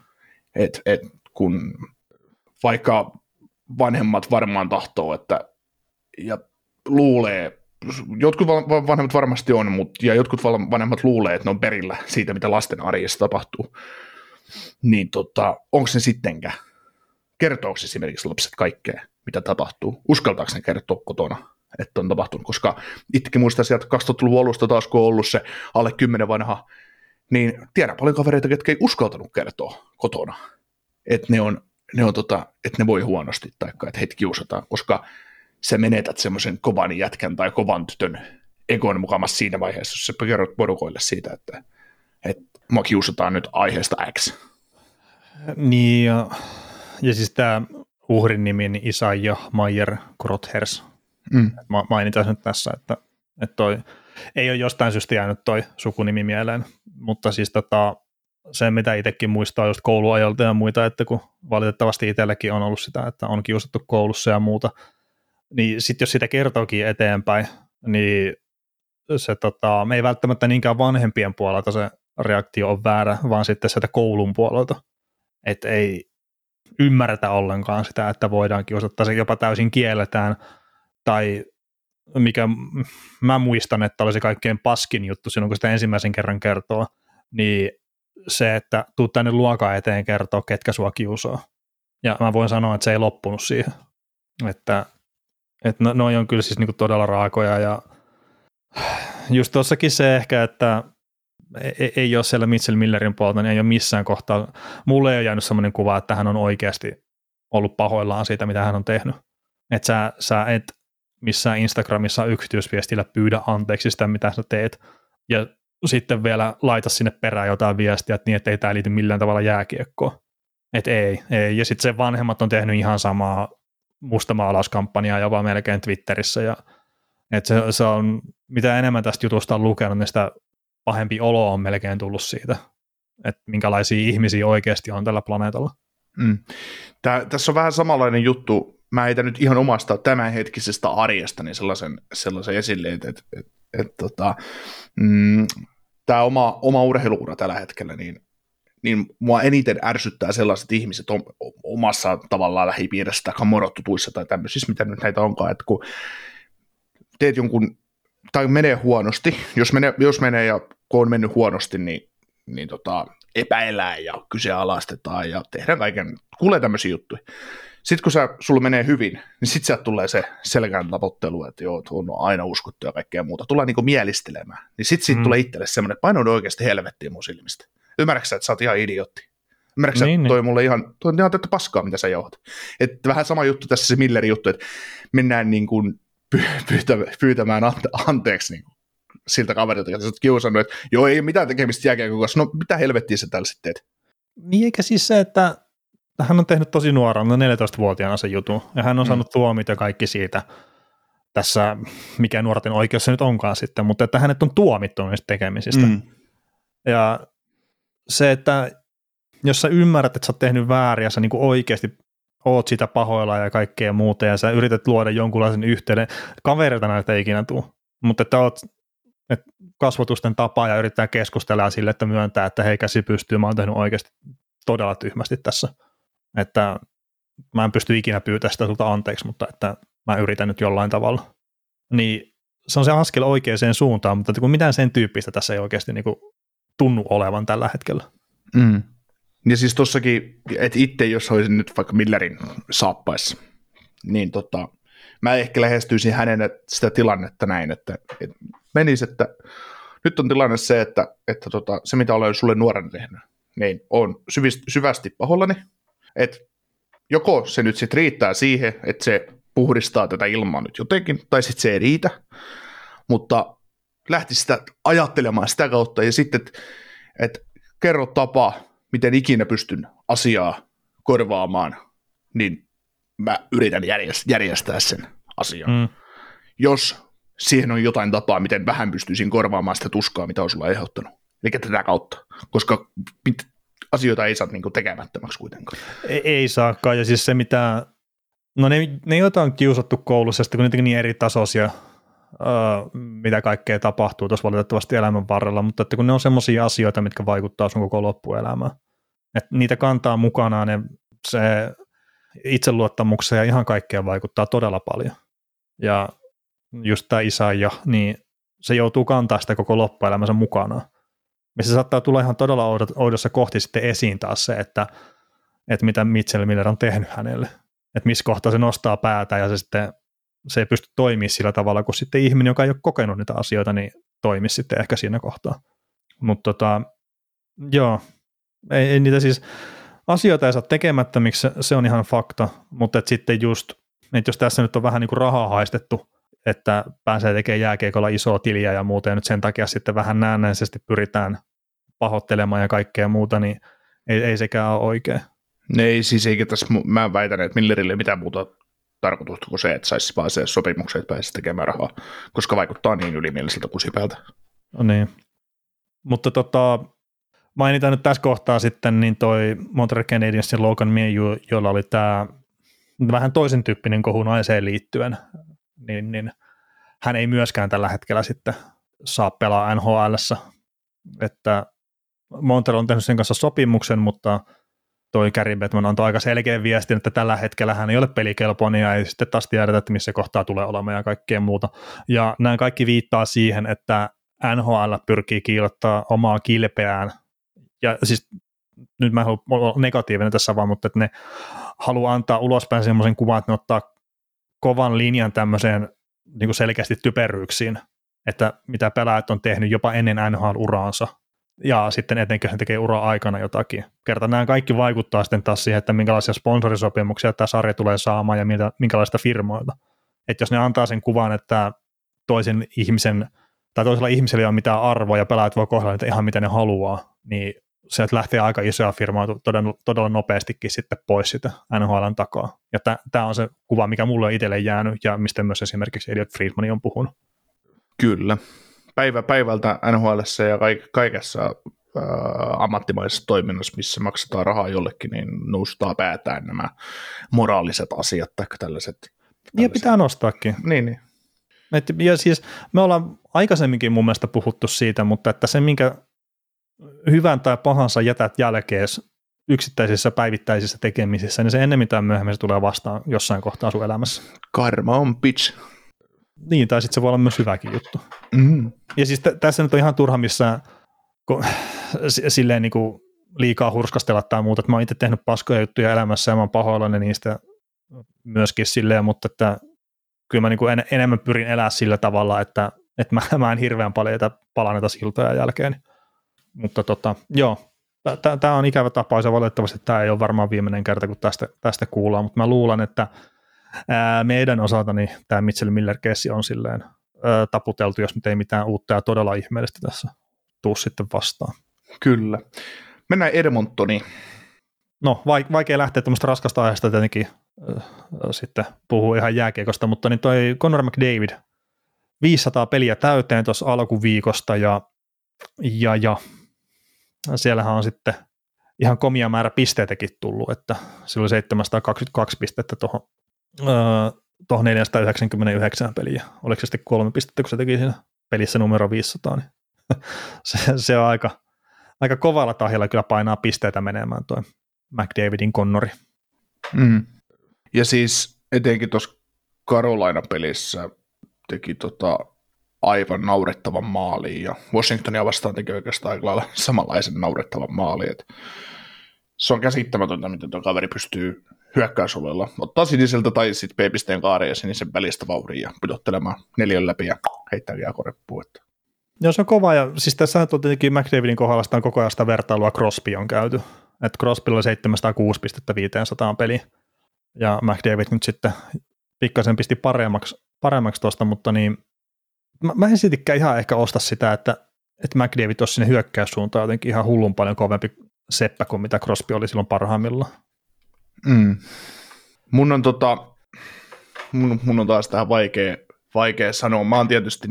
Et, et kun vaikka vanhemmat varmaan tahtoo, että ja luulee, jotkut vanhemmat varmasti on, mutta ja jotkut vanhemmat luulee, että ne on perillä siitä, mitä lasten arjessa tapahtuu, niin tota, onko se sittenkään, kertooko esimerkiksi lapset kaikkea, mitä tapahtuu, uskaltaako ne kertoa kotona, että on tapahtunut, koska itsekin muistan sieltä kaksituhattaluvun alusta taas, kun on ollut se alle kymmenen vanha, niin tiedän paljon kavereita, ketkä ei uskaltanut kertoa kotona, että ne on Ne on tota, että ne voi huonosti taikka, että heitä kiusataan, koska sä menetät semmoisen kovan jätkän tai kovan tytön egon mukamassa siinä vaiheessa, jos sä kerrot porukoille siitä, että, että mua kiusataan nyt aiheesta X. Niin, ja, ja siis tämä uhrin nimi on Isaija Mayer Grothers. Mm. Ma- mainitaan nyt tässä, että, että toi, ei ole jostain syystä jäänyt toi sukunimi mieleen, mutta siis tota, se, mitä itsekin muistaa just kouluajalta ja muita, että kun valitettavasti itselläkin on ollut sitä, että on kiusattu koulussa ja muuta, niin sitten jos sitä kertookin eteenpäin, niin se tota, me ei välttämättä niinkään vanhempien puolelta se reaktio on väärä, vaan sitten sieltä koulun puolelta, että ei ymmärretä ollenkaan sitä, että voidaan kiusata, se jopa täysin kielletään, tai mikä mä muistan, että oli se kaikkein paskin juttu silloin, kun sitä ensimmäisen kerran kertoo, niin se, että tuu tänne luokan eteen kertoa, ketkä sua kiusaa. Ja mä voin sanoa, että se ei loppunut siihen. Että, että no, noi on kyllä siis niinku todella raakoja. Ja just tossakin se ehkä, että ei, ei ole siellä Mitchell Millerin puolta, niin ei ole missään kohtaa. Mulle ei ole jäänyt sellainen kuva, että hän on oikeasti ollut pahoillaan siitä, mitä hän on tehnyt. Että sä, sä et missään Instagramissa yksityisviestillä pyydä anteeksi sitä, mitä sä teet. Ja sitten vielä laita sinne perään jotain viestiä, että niin, ettei tämä liity millään tavalla jääkiekkoon. Että ei, ei. Ja sitten se vanhemmat on tehnyt ihan samaa mustamaalauskampanjaa ja vaan melkein Twitterissä. Ja, et se, se on, mitä enemmän tästä jutusta on lukenut, niin sitä pahempi olo on melkein tullut siitä, että minkälaisia ihmisiä oikeasti on tällä planeetalla. Mm. Tää, tässä on vähän samanlainen juttu. Mä heitän nyt ihan omasta tämänhetkisestä arjestani sellaisen, sellaisen esille, että et, et, et, tota, mm, tämä oma, oma urheiluura tällä hetkellä, niin, niin mua eniten ärsyttää sellaiset ihmiset om, omassa tavallaan lähipiirissä tai morotutuissa tai tämmöisissä, mitä nyt näitä onkaan, että kun teet jonkun, tai menee huonosti, jos menee, jos menee ja kun on mennyt huonosti, niin niin tota, epäillään ja kyseenalaistetaan ja tehdään kaiken, kuulee tämmöisiä juttuja. Sitten kun sä, sulla menee hyvin, niin sitten sieltä tulee se selkään tapottelu, että joo, on aina uskottu ja kaikkea muuta. Tullaan niinku mielistelemään. Niin sitten siitä mm. tulee itselle semmoinen, että painoin oikeasti helvettiin mun silmistä. Ymmärrätkö sä, että sä oot ihan idiootti? Ymmärrätkö sä, niin, että toi niin. mulle ihan, toi on ihan täyttä paskaa, mitä sä jauhat. Että vähän sama juttu tässä se Millerin juttu, että mennään niin kuin pyytä- pyytämään anteeksi niin kuin siltä kaverilta, että sä oot kiusannut, että joo, ei ole mitään tekemistä jälkeen kukaan. No mitä helvettiä sä täällä sitten teet? Niin eikä siis se, että hän on tehnyt tosi nuorana, neljätoistavuotiaana se jutun, ja hän on saanut mm. tuomit ja kaikki siitä tässä, mikä nuorten oikeus se nyt onkaan sitten, mutta että hänet on tuomittu niistä tekemisistä. Mm. Ja se, että jos sä ymmärrät, että sä oot tehnyt väärin, ja sä niin kuin oikeasti oot sitä pahoilla ja kaikkea muuta, ja sä yrität luoda jonkunlaisen yhteyden, kaverilta näitä ei ikinä tule, mutta että oot että kasvatusten tapaa ja yritetään keskustella sille, että myöntää, että hei käsi pystyy, mä oon tehnyt oikeasti todella tyhmästi tässä. Että mä en pysty ikinä pyytämään sitä sulta anteeksi, mutta että mä yritän nyt jollain tavalla. Niin se on se askel oikeaan suuntaan, mutta kun mitään sen tyyppistä tässä ei oikeasti niin kuin tunnu olevan tällä hetkellä. Mm. Ja siis tossakin, että itse jos olisin nyt vaikka Millerin saappaissa, niin tota, mä ehkä lähestyisin hänen sitä tilannetta näin, että et menis, että nyt on tilanne se, että, että tota, se mitä olen sulle nuorena tehnyt, niin on syvist, syvästi pahollani. Että joko se nyt sitten riittää siihen, että se puhdistaa tätä ilmaa nyt jotenkin, tai sitten se ei riitä, mutta lähti sitä ajattelemaan sitä kautta, ja sitten, että et kerro tapa, miten ikinä pystyn asiaa korvaamaan, niin mä yritän järjestää sen asian. Mm. Jos siihen on jotain tapaa, miten vähän pystyisin korvaamaan sitä tuskaa, mitä on sulla aiheuttanut. Eli tätä kautta, koska pit- asioita ei saa niinku tekemättömäksi kuitenkaan. Ei, ei saakaan, ja siis se mitä, no ne, ne joita on kiusattu koulussa, kun niitä on niin eri tasoisia, öö, mitä kaikkea tapahtuu tuossa valitettavasti elämän varrella, mutta että kun ne on semmoisia asioita, mitkä vaikuttaa sun koko loppuelämään. Että niitä kantaa mukanaan, ne, se itseluottamukseen ja ihan kaikkeen vaikuttaa todella paljon. Ja just tämä Isaija, niin se joutuu kantaa sitä koko loppuelämänsä mukanaan. Ja se saattaa tulla ihan todella oudossa kohti sitten esiin taas se, että, että mitä Mitchell Miller on tehnyt hänelle. Että missä kohtaa se nostaa päätä ja se sitten se ei pysty toimimaan sillä tavalla, kun sitten ihminen, joka ei ole kokenut niitä asioita, niin toimisi sitten ehkä siinä kohtaa. Mutta tota, joo, ei, ei niitä siis, asioita ei saa tekemättömiksi, se on ihan fakta, mutta et sitten just, että jos tässä nyt on vähän niin kuin rahaa haistettu, että pääsee tekemään jääkiekolla isoa tiliä ja muuta, ja nyt sen takia sitten vähän näennäisesti pyritään pahoittelemaan ja kaikkea muuta, niin ei, ei sekään ole oikein. No ei siis, eikä tässä, mä väitän, että Millerille ei mitään muuta tarkoitusta kuin se, että saisi vaan se sopimukset, että pääsisi tekemään rahaa, koska vaikuttaa niin ylimieliseltä kusipäältä. No niin, mutta tota, mainitaan nyt tässä kohtaa sitten niin toi Montreal Canadiensin Logan Mailloux, jolla oli tämä vähän toisen tyyppinen kohu naiseen liittyen, Niin, niin hän ei myöskään tällä hetkellä sitten saa pelaa N H L:ssä, että Montreal on tehnyt sen kanssa sopimuksen, mutta toi Gary Bettman antoi aika selkeän viestin, että tällä hetkellä hän ei ole pelikelpoinen ja ei sitten taas tiedetä, että missä kohtaa tulee olemaan ja kaikkea muuta. Ja nämä kaikki viittaa siihen, että N H L pyrkii kiilottaa omaa kilpeään, ja siis nyt mä en halua olla negatiivinen tässä vaan, mutta että ne haluaa antaa ulospäin semmoisen kuvan, että ne ottaa kovan linjan tämmöiseen niin kuin selkeästi typeryyksiin, että mitä pelaajat on tehnyt jopa ennen N H L-uraansa, ja sitten etenkin sen tekee uraa aikana jotakin. Kerta nämä kaikki vaikuttaa sitten taas siihen, että minkälaisia sponsorisopimuksia tämä sarja tulee saamaan ja minkälaista firmoilta. Että jos ne antaa sen kuvan, että toisen ihmisen, tai toisella ihmisellä ei ole mitään arvoa ja pelaajat voi kohdella niitä ihan mitä ne haluaa, niin sieltä lähtee aika isoja firmaa todella, todella nopeastikin sitten pois sitä N H L:n takaa. Ja tämä on se kuva, mikä mulle on itselle jäänyt ja mistä myös esimerkiksi Elliot Friedman on puhunut. Kyllä. Päivä päivältä N H L:ssä ja kaikessa äh, ammattimaisessa toiminnassa, missä maksetaan rahaa jollekin, niin nostaa päätään nämä moraaliset asiat tai tällaiset. tällaiset. Ja pitää nostaakin. Niin, niin. Et, ja siis me ollaan aikaisemminkin mun mielestä puhuttu siitä, mutta että se minkä hyvän tai pahansa jätät jälkeen yksittäisissä päivittäisissä tekemisissä, niin se ennemmin tai myöhemmin se tulee vastaan jossain kohtaa sun elämässä. Karma on bitch. Niin, tai sitten se voi olla myös hyväkin juttu. Mm-hmm. Ja siis t- tässä nyt on ihan turha missään, kun silleen niin kuin liikaa hurskastella tai muuta. Mä oon itse tehnyt paskoja juttuja elämässä ja mä oon pahoillani niistä myöskin silleen, mutta että kyllä mä niin kuin en, enemmän pyrin elää sillä tavalla, että, että mä, mä en hirveän paljon palaa näitä siltoja jälkeen. Mutta tota, joo, tämä on ikävä tapaus ja valitettavasti tämä ei ole varmaan viimeinen kerta, kun tästä, tästä kuullaan, mutta mä luulen, että ää, meidän osaltani tämä Mitchell Miller-keissi on silleen ää, taputeltu, jos nyt ei mitään uutta ja todella ihmeellistä tässä tuu sitten vastaan. Kyllä. Mennään Edmontoniin. No, vaikea lähteä tämmöistä raskasta aiheesta tietenkin äh, sitten puhuu ihan jääkiekosta, mutta niin toi Connor McDavid, viisisataa peliä täyteen tuossa alkuviikosta ja, ja, ja siellähän on sitten ihan komia määrä pisteitäkin tullut, että sillä oli seitsemänsataakaksikymmentäkaksi pistettä tuohon äh, neljäsataayhdeksänkymmentäyhdeksän peliä. Oliko se sitten kolme pistettä, kun se teki siinä pelissä numero viisisataa, niin se, se on aika, aika kovalla tahjalla kyllä painaa pisteitä menemään toi McDavidin Connori. Mm. Ja siis etenkin tuossa Carolina-pelissä teki tota aivan naurettavan maalin, ja Washingtonia vastaan teki oikeastaan aika lailla samanlaisen naurettavan maalin. Et se on käsittämätöntä, miten tuo kaveri pystyy hyökkäysolella ottaa siniseltä tai sitten B-pisteen kaaren ja sinisen välistä vauhdin ja pudottelemaan neljän läpi ja heittää jääkoreppuun. Joo, se on kova, ja siis tässä on tietenkin McDavidin kohdalla sitä on koko ajan sitä vertailua Crosby on käyty. Että Crosbylla oli seitsemänsataakuusi pistettä viisisataa peliä, ja McDavid nyt sitten pikkasen pisti paremmaksi, paremmaksi tuosta, mutta niin, mä, mä en siltikään ihan ehkä osta sitä, että, että McDavid olisi sinne hyökkäyssuuntaan jotenkin ihan hullun paljon kovempi seppä kuin mitä Crosby oli silloin parhaimmillaan. Mm. Mun on tota, mun, mun on taas tähän vaikea, vaikea sanoa. Mä oon tietysti,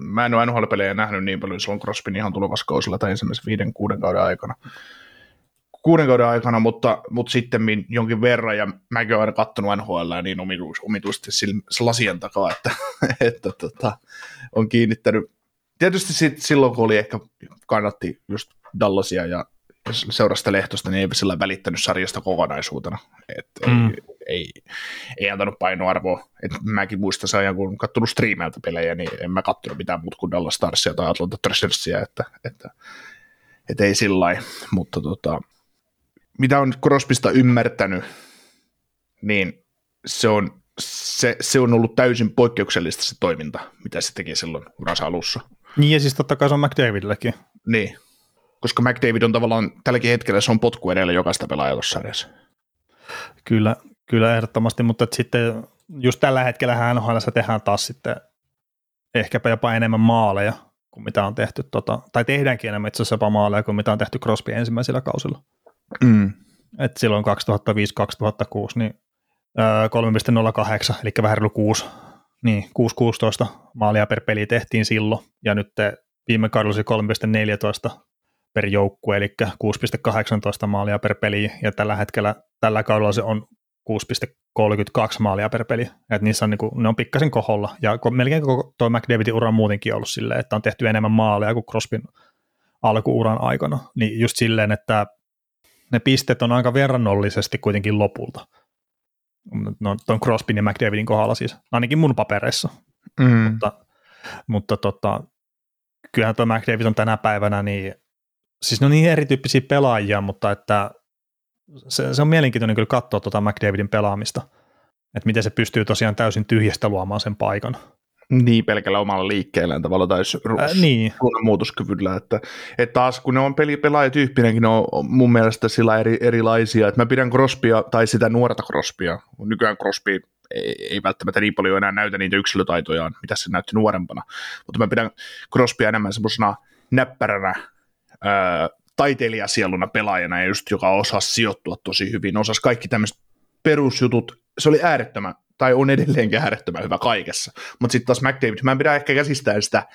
mä en ole N H L-pelejä nähnyt niin paljon, silloin Crosbyn ihan tulevassa kausilla tai ensimmäisen viiden, kuuden kauden aikana. kuuden kauden aikana, mutta, mutta sitten jonkin verran, ja mäkin olen aina kattonut N H L niin omituisesti lasien takaa, että, että tota, on kiinnittänyt. Tietysti sit, silloin, kun oli ehkä, kannatti just Dallasia ja seurasta Lehtosta, niin ei sillä välittänyt sarjasta kokonaisuutena. Et mm. ei, ei, ei antanut painoarvoa. Et mäkin muistan sen ajan, kun olen kattonut striimeiltä pelejä, niin en mä kattonut mitään muuta kuin Dallas Starsia tai Atlanta Thrashersia, että, että, että ei sillain, mutta tota... Mitä on Crosbysta ymmärtänyt, niin se on, se, se on ollut täysin poikkeuksellista se toiminta, mitä se teki silloin uransa alussa. Niin ja siis totta kai se on McDavidillekin. Niin, koska McDavid on tavallaan tälläkin hetkellä se on potku edellä jokaista pelaajaa tuossa sarjassa. Kyllä, kyllä ehdottomasti, mutta sitten just tällä hetkellä N H L:ssä tehdään taas sitten ehkäpä jopa enemmän maaleja kuin mitä on tehty, tota, tai tehdäänkin enemmän itse asiassa jopa maaleja kuin mitä on tehty Crosby ensimmäisillä kausilla. Mm. Et silloin kaksituhattaviisi kaksituhattakuusi niin kolme pilkku nolla kahdeksan eli vähän reilu kuusi, niin kuusi pilkku kuusitoista maalia per peli tehtiin silloin, ja nyt viime kaudella kolme pilkku neljätoista per joukkue, eli kuusi pilkku kahdeksantoista maalia per peli, ja tällä hetkellä tällä kaudella se on kuusi pilkku kolmekymmentäkaksi maalia per peli, että niissä on, niinku, ne on pikkasen koholla, ja melkein koko tuo McDavidin ura on muutenkin ollut silleen, että on tehty enemmän maaleja kuin Crosbyn alkuuran aikana, niin just silleen, että ne pisteet on aika verrannollisesti kuitenkin lopulta. No, tuon Crosbyn ja McDavidin kohdalla siis, ainakin mun papereissa. Mm. Mutta, mutta tota, kyllähän tuo McDavid on tänä päivänä, niin, siis ne on niin erityyppisiä pelaajia, mutta että se, se on mielenkiintoinen kyllä katsoa tuota McDavidin pelaamista, että miten se pystyy tosiaan täysin tyhjästä luomaan sen paikan. Niin, pelkällä omalla liikkeellään tavalla tai äh, niin. muutoskyvyllä, että, että taas kun ne on peli, pelaajatyyppinenkin, ne on mun mielestä sillä eri, erilaisia, että mä pidän Crosbya tai sitä nuorta Crosbya, nykyään Crosby ei, ei välttämättä niin paljon enää näytä niitä yksilötaitojaan, mitä se näytti nuorempana, mutta mä pidän Crosbya enemmän semmoisena näppäränä, ää, taiteilijasieluna pelaajana, just joka osasi sijoittua tosi hyvin, osasi kaikki tämmöiset perusjutut, se oli äärettömän tai on edelleenkin äärettömän hyvä kaikessa. Mutta sitten taas McDavid, mä en pidä ehkä käsistään sitä,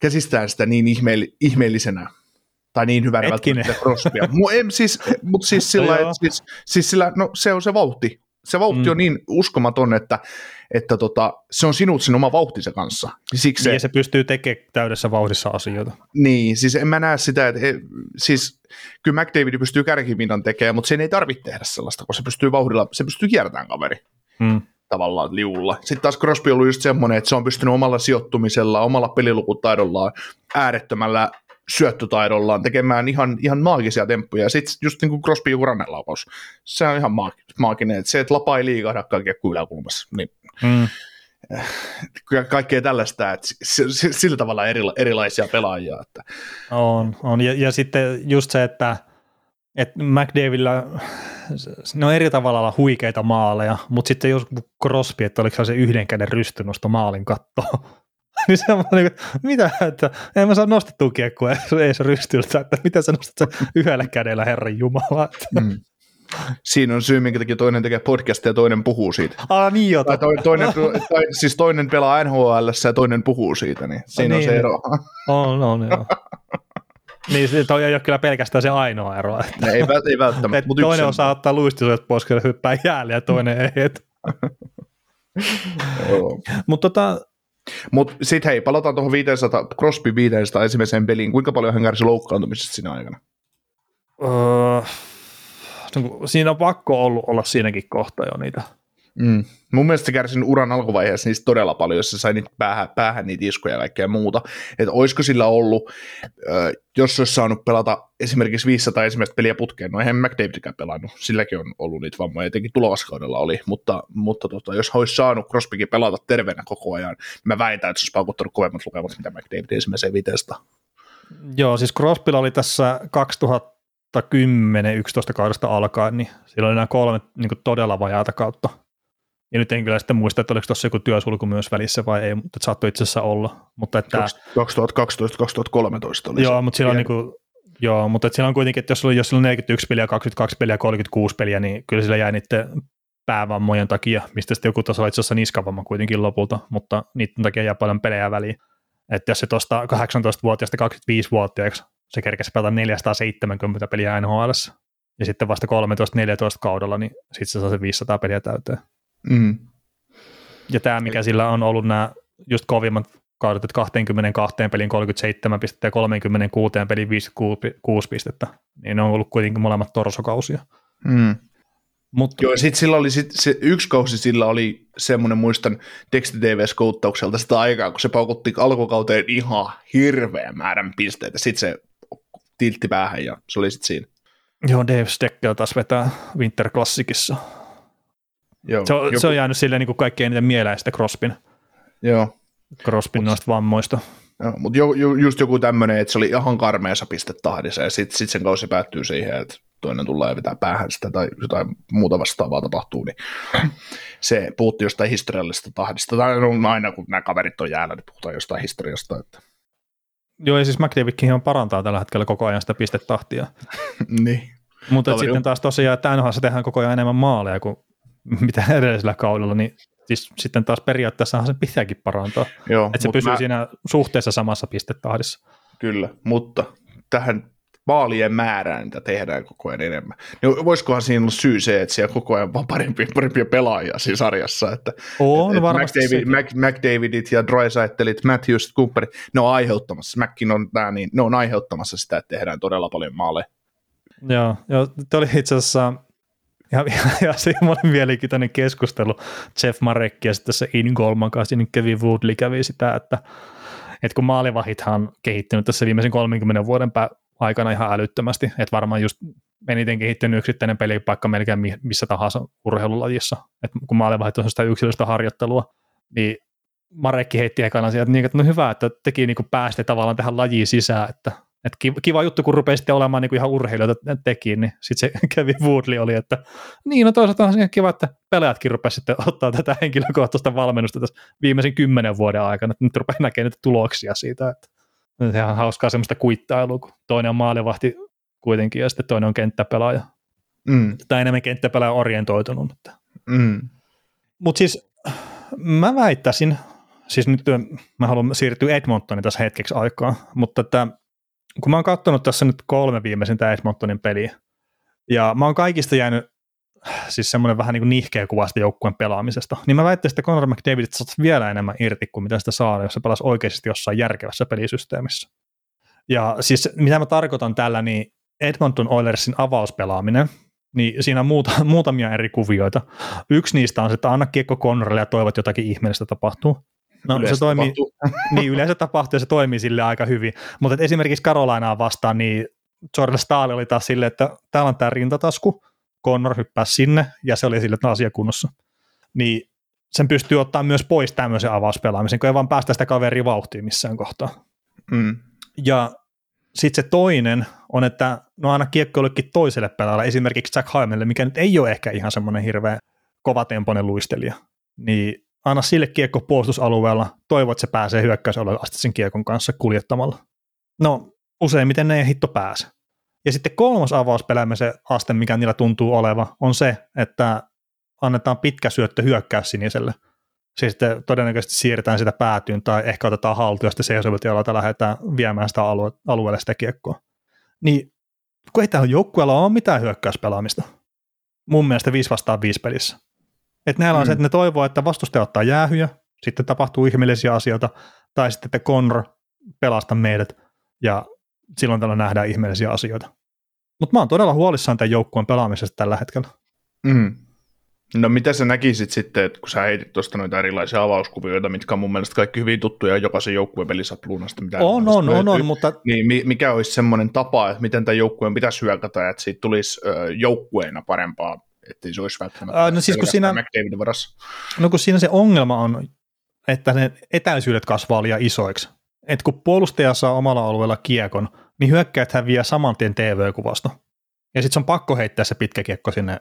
käsistään sitä niin ihmeelli, ihmeellisenä, tai niin hyvänä välttämättä Crosbya. Siis, mutta siis sillä, et, siis, siis sillä no, se on se vauhti. Se vauhti mm. on niin uskomaton, että, että tota, se on sinut sen oma vauhtinsa kanssa. Siksi niin se, se pystyy tekemään täydessä vauhdissa asioita. Niin, siis en mä näe sitä, että he, siis, kyllä McDavid pystyy kärkivinnan tekemään, mutta sen ei tarvitse tehdä sellaista, kun se pystyy vauhdilla, se pystyy kiertämään kaveri. Mm. tavallaan liulla. Sitten taas Crosby on ollut just semmoinen, että se on pystynyt omalla sijoittumisella, omalla pelilukutaidollaan, äärettömällä syöttötaidollaan tekemään ihan, ihan maagisia temppuja. Ja sitten just niin kuin Crosbyn uranen laukaus, se on ihan maaginen. Että se, että lapa ei liikahda kaikkiaan yläkulmassa, niin mm. kaikkea tällaista, että sillä tavalla erila- erilaisia pelaajia. Että. On, on. Ja, ja sitten just se, että, että McDavidillä, ne on eri tavalla huikeita maaleja, mutta sitten jos Crosby, että oliko se yhden käden rystynosto maalin kattoon, niin se on niin kuin, mitä, että en mä saa nostettua kiekkoa, ei se rystyltä, että mitä sä nostat sen yhdellä kädellä, Herran Jumala. Mm. Siinä on syy, minkä takia toinen tekee podcastia ja toinen puhuu siitä. Ah, niin jo. Tai toinen, tai, siis toinen pelaa N H L:ssä ja toinen puhuu siitä, niin siinä ah, niin, on se ero. On, on, joo. Niin, toi ei ole kyllä pelkästään se ainoa ero. Että, ei, ei välttämättä. Mutta toinen osaa ottaa luistisuudet pois, kun hyppää jäälle ja toinen ei. Mutta tota... Mutta sitten hei, palataan tuohon viisisataa, Crosby viisisataa ensimmäiseen peliin. Kuinka paljon hän kärsi loukkaantumisesta siinä aikana? Uh, siinä on pakko ollut olla siinäkin kohta jo niitä. Mm. Mun mielestä se kärsin uran alkuvaiheessa niistä todella paljon, jos se sai niitä päähän, päähän niitä iskuja ja kaikkea muuta. Että olisiko sillä ollut, äh, jos olisi saanut pelata esimerkiksi viisisataa ensimmäistä peliä putkeen, no eihän McDavidikään pelannut, silläkin on ollut niitä vammoja, etenkin tulovaskaudella oli, mutta, mutta tota, jos olisi saanut Crosbykin pelata terveenä koko ajan, niin mä väitän, että se olisi paukuttanut kovemmat lukemat, mitä McDavid ensimmäiseen viiteestä. Joo, siis Crosbylla oli tässä kaksituhattakymmenen yksitoista kaudesta alkaen, niin sillä oli nämä kolme niin kuin todella vajaata kautta. Ja nyt en kyllä sitten muista, että oliko tuossa joku työsulku myös välissä vai ei, mutta saattoi itse asiassa olla. Mutta että, kaksituhattakaksitoista kaksituhattakolmetoista oli joo, se. Mutta silloin, niin kuin, joo, mutta että silloin kuitenkin, että jos oli, jos silloin neljäkymmentäyksi peliä, kaksikymmentäkaksi peliä, kolmekymmentäkuusi peliä, niin kyllä sillä jäi niiden päävammojen takia, mistä sitten joku tasolla itse asiassa niskavamma kuitenkin lopulta, mutta niiden takia jäi paljon pelejä väliin. Että jos se tuosta kahdeksantoistavuotiaasta kaksikymmentäviisivuotiaaksi se kerkesi pelata neljäsataaseitsemänkymmentä peliä N H L:ssä ja sitten vasta kolmetoista neljätoista kaudella, niin sitten se saa se viisisataa peliä täyteen. Mm. Ja tämä, mikä sillä on ollut nämä just kovimmat kaudet, että kaksikymmentäkaksi pelin kolmekymmentäseitsemän pistettä ja kolmekymmentäkuusi pelin viisikymmentäkuusi pistettä, niin ne on ollut kuitenkin molemmat torsokausia. Mm. Mut, joo, sitten sillä oli sit, se yksi kausi sillä oli semmoinen, muistan teksti-tv-skouttaukselta sitä aikaa, kun se paukutti alkukauteen ihan hirveän määrän pisteitä, sitten se tiltti päähän ja se oli sitten siinä. Joo, Dave Steckel taas vetää Winter Classicissa. Joo, se, on, se on jäänyt silleen niin kaikkein eniten mieleen sitä Crosbyn, joo. Crosbyn noista vammoista. Joo, mutta jo, ju, just joku tämmöinen, että se oli ihan karmeessa pistetahdissa ja sitten sit sen kausi päättyy siihen, että toinen tulee ja vetää päähän sitä tai jotain muuta vastaavaa tapahtuu, niin se puhutti jostain historiallisesta tahdista. Tai no, aina kun nämä kaverit on jäällä, niin puhutaan jostain historiasta. Että. Joo, ja siis McDavidkin on parantaa tällä hetkellä koko ajan sitä pistetahtia. Niin. Mutta sitten taas tosiaan, että N H L:ssä tehdään koko ajan enemmän maaleja kuin mitä edellisellä kaudella, niin siis sitten taas periaatteessahan se pitääkin parantaa, joo, että se pysyy mä... siinä suhteessa samassa pistetahdissa. Kyllä, mutta tähän maalien määrään, mitä tehdään koko ajan enemmän, niin voisikohan siinä olla syy se, että siellä koko ajan vaan parempia, parempia pelaajia siinä sarjassa, että on, et, varmasti McDavid, Mac, McDavidit ja Draisaitlit, Matthews, Cooperit, ne on aiheuttamassa, Mäkkin on tää, niin ne on aiheuttamassa sitä, että tehdään todella paljon maaleja. Joo, joo, te oli itse asiassa... Ja, ja semmoinen mielenkiintoinen keskustelu Jeff Marekki ja sitten se Ingolman kanssa, niin Kevin Woodley kävi sitä, että, että kun maalivahithan on kehittynyt tässä viimeisen kolmenkymmenen vuoden aikana ihan älyttömästi, että varmaan just eniten kehittynyt yksittäinen pelipaikka melkein missä tahansa urheilulajissa, että kun maalivahit on sitä yksilöistä harjoittelua, niin Marekki heitti ekana sieltä, että no hyvä, että teki niin kuin päästi tavallaan tähän lajiin sisään, että et kiva juttu, kun rupeaa sitten olemaan niinku ihan urheilijoita tekiin, niin sitten se Kevin Woodley oli, että niin, no toisaalta on ihan kiva, että pelaajatkin rupeaa sitten ottaa tätä henkilökohtaista valmennusta tässä viimeisen kymmenen vuoden aikana, että nyt rupeaa näkemään niitä tuloksia siitä, että sehän on hauskaa semmoista kuittailua, kun toinen on maalivahti kuitenkin ja sitten toinen on kenttäpelaaja. Mm. Tai enemmän kenttäpelaaja orientoitunut. Mm. Mutta siis mä väittäisin, siis nyt mä haluan siirtyä Edmontoniin tässä hetkeksi aikaa, mutta tämä kun mä oon katsonut tässä nyt kolme viimeisintä Edmontonin peliä, ja mä oon kaikista jäänyt siis semmoinen vähän niin kuin nihkeä kuva sitä joukkueen pelaamisesta, niin mä väittäisin, että Connor McDavidista saataisiin vielä enemmän irti kuin mitä sitä saada, jos se pelasi oikeasti jossain järkevässä pelisysteemissä. Ja siis mitä mä tarkoitan tällä, niin Edmonton Oilersin avauspelaaminen, niin siinä on muuta, muutamia eri kuvioita. Yksi niistä on se, että anna kiekko Connorille ja toivot jotakin ihmeellistä tapahtuu. No yleensä se toimii, tapahtuu. Niin yleensä tapahtuu ja se toimii sille aika hyvin, mutta esimerkiksi Carolinaa vastaan, niin Jordan Stahl oli taas silleen, että täällä on tämä rintatasku, Connor hyppäsi sinne ja se oli sille, että on asiakunnossa. Niin sen pystyy ottaa myös pois tämmöisen avauspelaamisen, kun ei vaan päästä sitä kaveria vauhtiin missään kohtaa. Mm. Ja sitten se toinen on, että no aina kiekko jollekin toiselle pelaajalle, esimerkiksi Jack Hymanille, mikä nyt ei ole ehkä ihan semmoinen hirveän kovatempoinen luistelija, niin anna sille kiekko puolustusalueella, toivot se pääsee hyökkäysalueelle asti sen kiekon kanssa kuljettamalla. No useimmiten ne ei hitto pääse. Ja sitten kolmas avauspeläämisen aste, mikä niillä tuntuu oleva, on se, että annetaan pitkä syöttö hyökkäys siniselle. Siis sitten todennäköisesti siirretään sitä päätyyn tai ehkä otetaan haltuun ja sitten seisovilta lähdetään viemään sitä alue- alueelle sitä kiekkoa. Niin kun ei täällä joukkueella ole mitään hyökkäyspelaamista. Mun mielestä viisi vastaan viisi pelissä. Että näillä on mm. se, että ne toivoo, että vastustaja ottaa jäähyjä, sitten tapahtuu ihmeellisiä asioita, tai sitten, että Connor pelastaa meidät, ja silloin täällä nähdään ihmeellisiä asioita. Mutta mä oon todella huolissaan tämän joukkueen pelaamisesta tällä hetkellä. Mm. No mitä sä näkisit sitten, että kun sä heitit tuosta noita erilaisia avauskuvioita, mitkä on mun mielestä kaikki hyvin tuttuja, jopa se joukkueen pelisapluunasta, mitä on, on, on, on, mutta... Niin mikä olisi semmoinen tapa, että miten tämän joukkueen pitäisi hyökätä, että siitä tulisi joukkueena parempaa, ettei se olisi välttämättä no, siis, kun siinä, McDavidin varassa. No kun siinä se ongelma on, että ne etäisyydet kasvaa liian isoiksi. Että kun puolustaja saa omalla alueella kiekon, niin hyökkäät häviää saman tien T V-kuvasta. Ja sitten se on pakko heittää se pitkä kiekko sinne,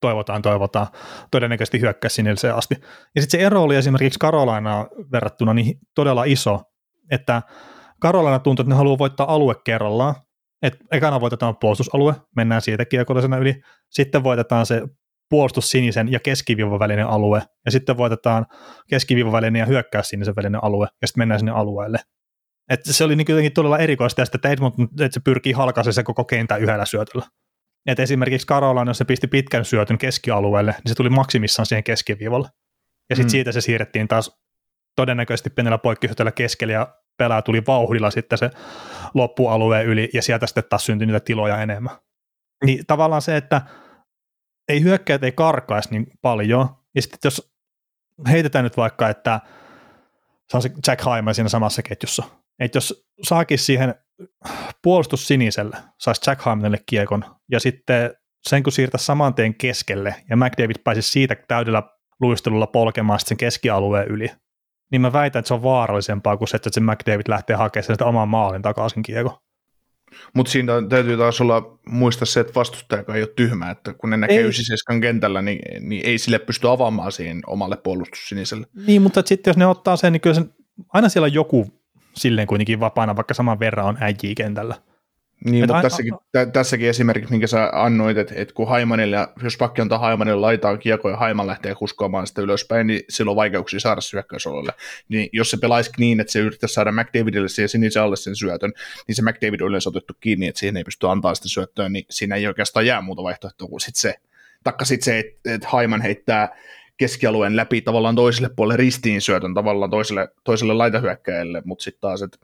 toivotaan, toivotaan, todennäköisesti hyökkää sinille asti. Ja sitten se ero oli esimerkiksi Carolinaan verrattuna niin todella iso, että Carolina tuntuu, että ne haluaa voittaa alue kerrallaan, että ekana voitetaan puolustusalue, mennään siitä kiekollisena yli, sitten voitetaan se puolustus sinisen ja keskiviivan välinen alue, ja sitten voitetaan keskiviivan välinen ja hyökkäys sinisen välinen alue, ja sitten mennään sinne alueelle. Et se oli niin jotenkin todella erikoista, että Edmonton et se pyrkii halkaisemaan se koko kentän yhdellä syötöllä. Et esimerkiksi Carolina, jos se pisti pitkän syötön keskialueelle, niin se tuli maksimissaan siihen keskiviivalle. Ja sitten mm. siitä se siirrettiin taas todennäköisesti pienellä poikkisyötöllä keskellä, ja pelää tuli vauhdilla sitten se loppualueen yli, ja sieltä sitten taas syntyi niitä tiloja enemmän. Niin tavallaan se, että ei hyökkäät ei karkaisi niin paljon, ja sitten jos heitetään nyt vaikka, että se on se Jack Hyman siinä samassa ketjussa, että jos saakin siihen puolustus siniselle, saisi Jack Hymanille kiekon, ja sitten sen kun siirtäisi saman tien keskelle, ja McDavid pääsisi siitä täydellä luistelulla polkemaan sen keskialueen yli, niin mä väitän, että se on vaarallisempaa kuin se, että se McDavid lähtee hakemaan sitä oman maalin takaisin kiekon. Mutta siinä täytyy taas olla muistaa se, että vastustajakaan ei ole tyhmä, että kun ne näkee yhdessä kentällä, niin, niin ei sille pysty avaamaan siihen omalle puolustussiniselle. Niin, mutta sitten jos ne ottaa sen, niin kyllä sen, aina siellä on joku silleen kuitenkin vapaana, vaikka saman verran on äijii kentällä. Niin, mutta aina... tässäkin, tä, tässäkin esimerkiksi, minkä sä annoit, että, että kun Haimanille, jos pakki antaa Haimanille laitaan kiekko ja Haiman lähtee kuskoamaan sitä ylöspäin, niin silloin on vaikeuksia saada syökkäysololle. Niin jos se pelaisi niin, että se yrittäisi saada McDavidille siihen sinisen alle sen syötön, niin se McDavid on yleensä otettu kiinni, että siihen ei pysty antaa sitä syöttöä, niin siinä ei oikeastaan jää muuta vaihtoehtoa kuin sitten se. Taikka sitten se, että, että Haiman heittää keskialueen läpi tavallaan toiselle puolelle ristiin syötön, tavallaan toiselle, toiselle laitahyökkäjälle, mutta sitten taas, että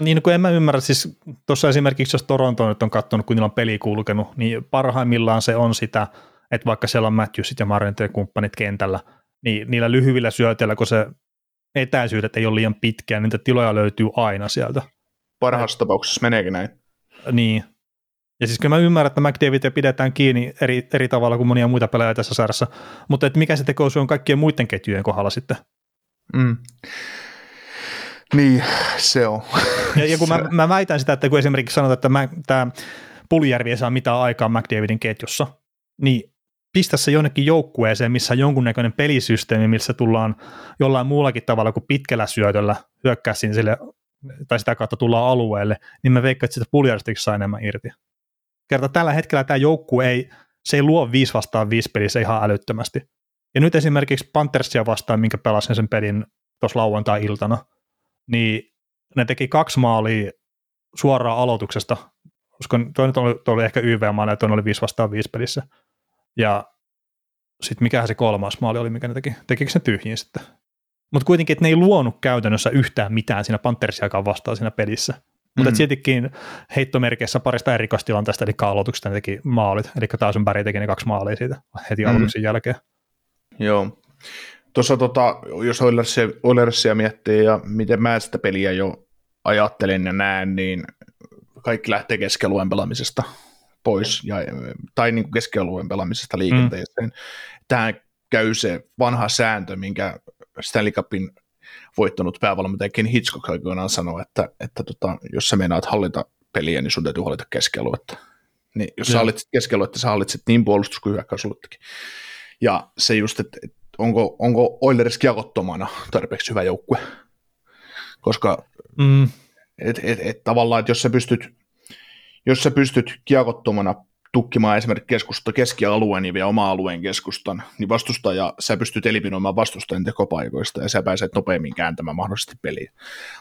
niin, kun en mä ymmärrä, siis tuossa esimerkiksi jos Toronto nyt on katsonut, kun niillä on peli kulkenut, niin parhaimmillaan se on sitä, että vaikka siellä on Matthewsit ja Marinette ja kumppanit kentällä, niin niillä lyhyillä syötöillä, kun se etäisyydet ei ole liian pitkään, niin niitä tiloja löytyy aina sieltä. Parhaassa tapauksessa meneekin näin. Niin. Ja siis kyllä mä ymmärrän, että McDavidia pidetään kiinni eri, eri tavalla kuin monia muita pelaajia tässä sarjassa, mutta et mikä se tekoosu on kaikkien muiden ketjujen kohdalla sitten? Mm. Niin, se on. Ja, ja kun mä, mä väitän sitä, että kun esimerkiksi sanotaan, että mä, tää Puljärvi ei saa mitään aikaa McDavidin ketjussa, niin pistä se jonnekin joukkueeseen, missä on jonkunnäköinen pelisysteemi, missä tullaan jollain muullakin tavalla kuin pitkällä syötöllä hyökkää sille, tai sitä kautta tullaan alueelle, niin mä veikkaan, että sitä Puljärvistäkin saa enemmän irti. Kerta tällä hetkellä tämä joukkue ei, se ei luo viisi vastaan viisi pelissä ihan älyttömästi. Ja nyt esimerkiksi Panthersia vastaan, minkä pelasin sen pelin tuossa lauantai-iltana, niin ne teki kaksi maalia suoraan aloituksesta. Uskon, toi nyt oli, toi oli ehkä Y V-maali ja toinen oli viisi vastaan viisi pelissä. Ja sitten mikähän se kolmas maali oli, mikä ne teki? Tekikö ne tyhjiin sitten? Mutta kuitenkin, että ne ei luonut käytännössä yhtään mitään siinä Panthersiakaan vastaan siinä pelissä. Mm-hmm. Mutta siltikin heittomerkeissä parista erikoistilanteesta, eli aloituksesta ne teki maalit. Eli Taisenberg teki ne kaksi maalia siitä heti mm-hmm. aloituksen jälkeen. Joo. Tuossa tota, jos Oilersia, Oilersia miettii ja miten mä sitä peliä jo ajattelin ja näen, niin kaikki lähtee keskialueen pelaamisesta pois, ja, tai niin kuin keskialueen pelaamisesta liikenteeseen. Mm. Tähän käy se vanha sääntö, minkä Stanley Cupin voittanut päävalmentajakin Hitchcock aikoinaan sanoi, että, että tota, jos sä meinaat hallita peliä, niin sun täytyy hallita keskialuetta. Niin, jos sä hallitset keskialuetta, sä hallitset niin puolustus kuin hyökkäysluettakin. Ja se just, että onko, onko Oilers kiekottomana tarpeeksi hyvä joukkue, koska mm. et, et, et, tavallaan, että jos sä pystyt, jos sä pystyt kiekottomana tukkimaan esimerkiksi keskusta keskialueen ja vielä oma alueen keskustan, niin vastustaja, sä pystyt eliminoimaan vastustajan tekopaikoista ja sä pääset nopeammin kääntämään mahdollisesti peliä.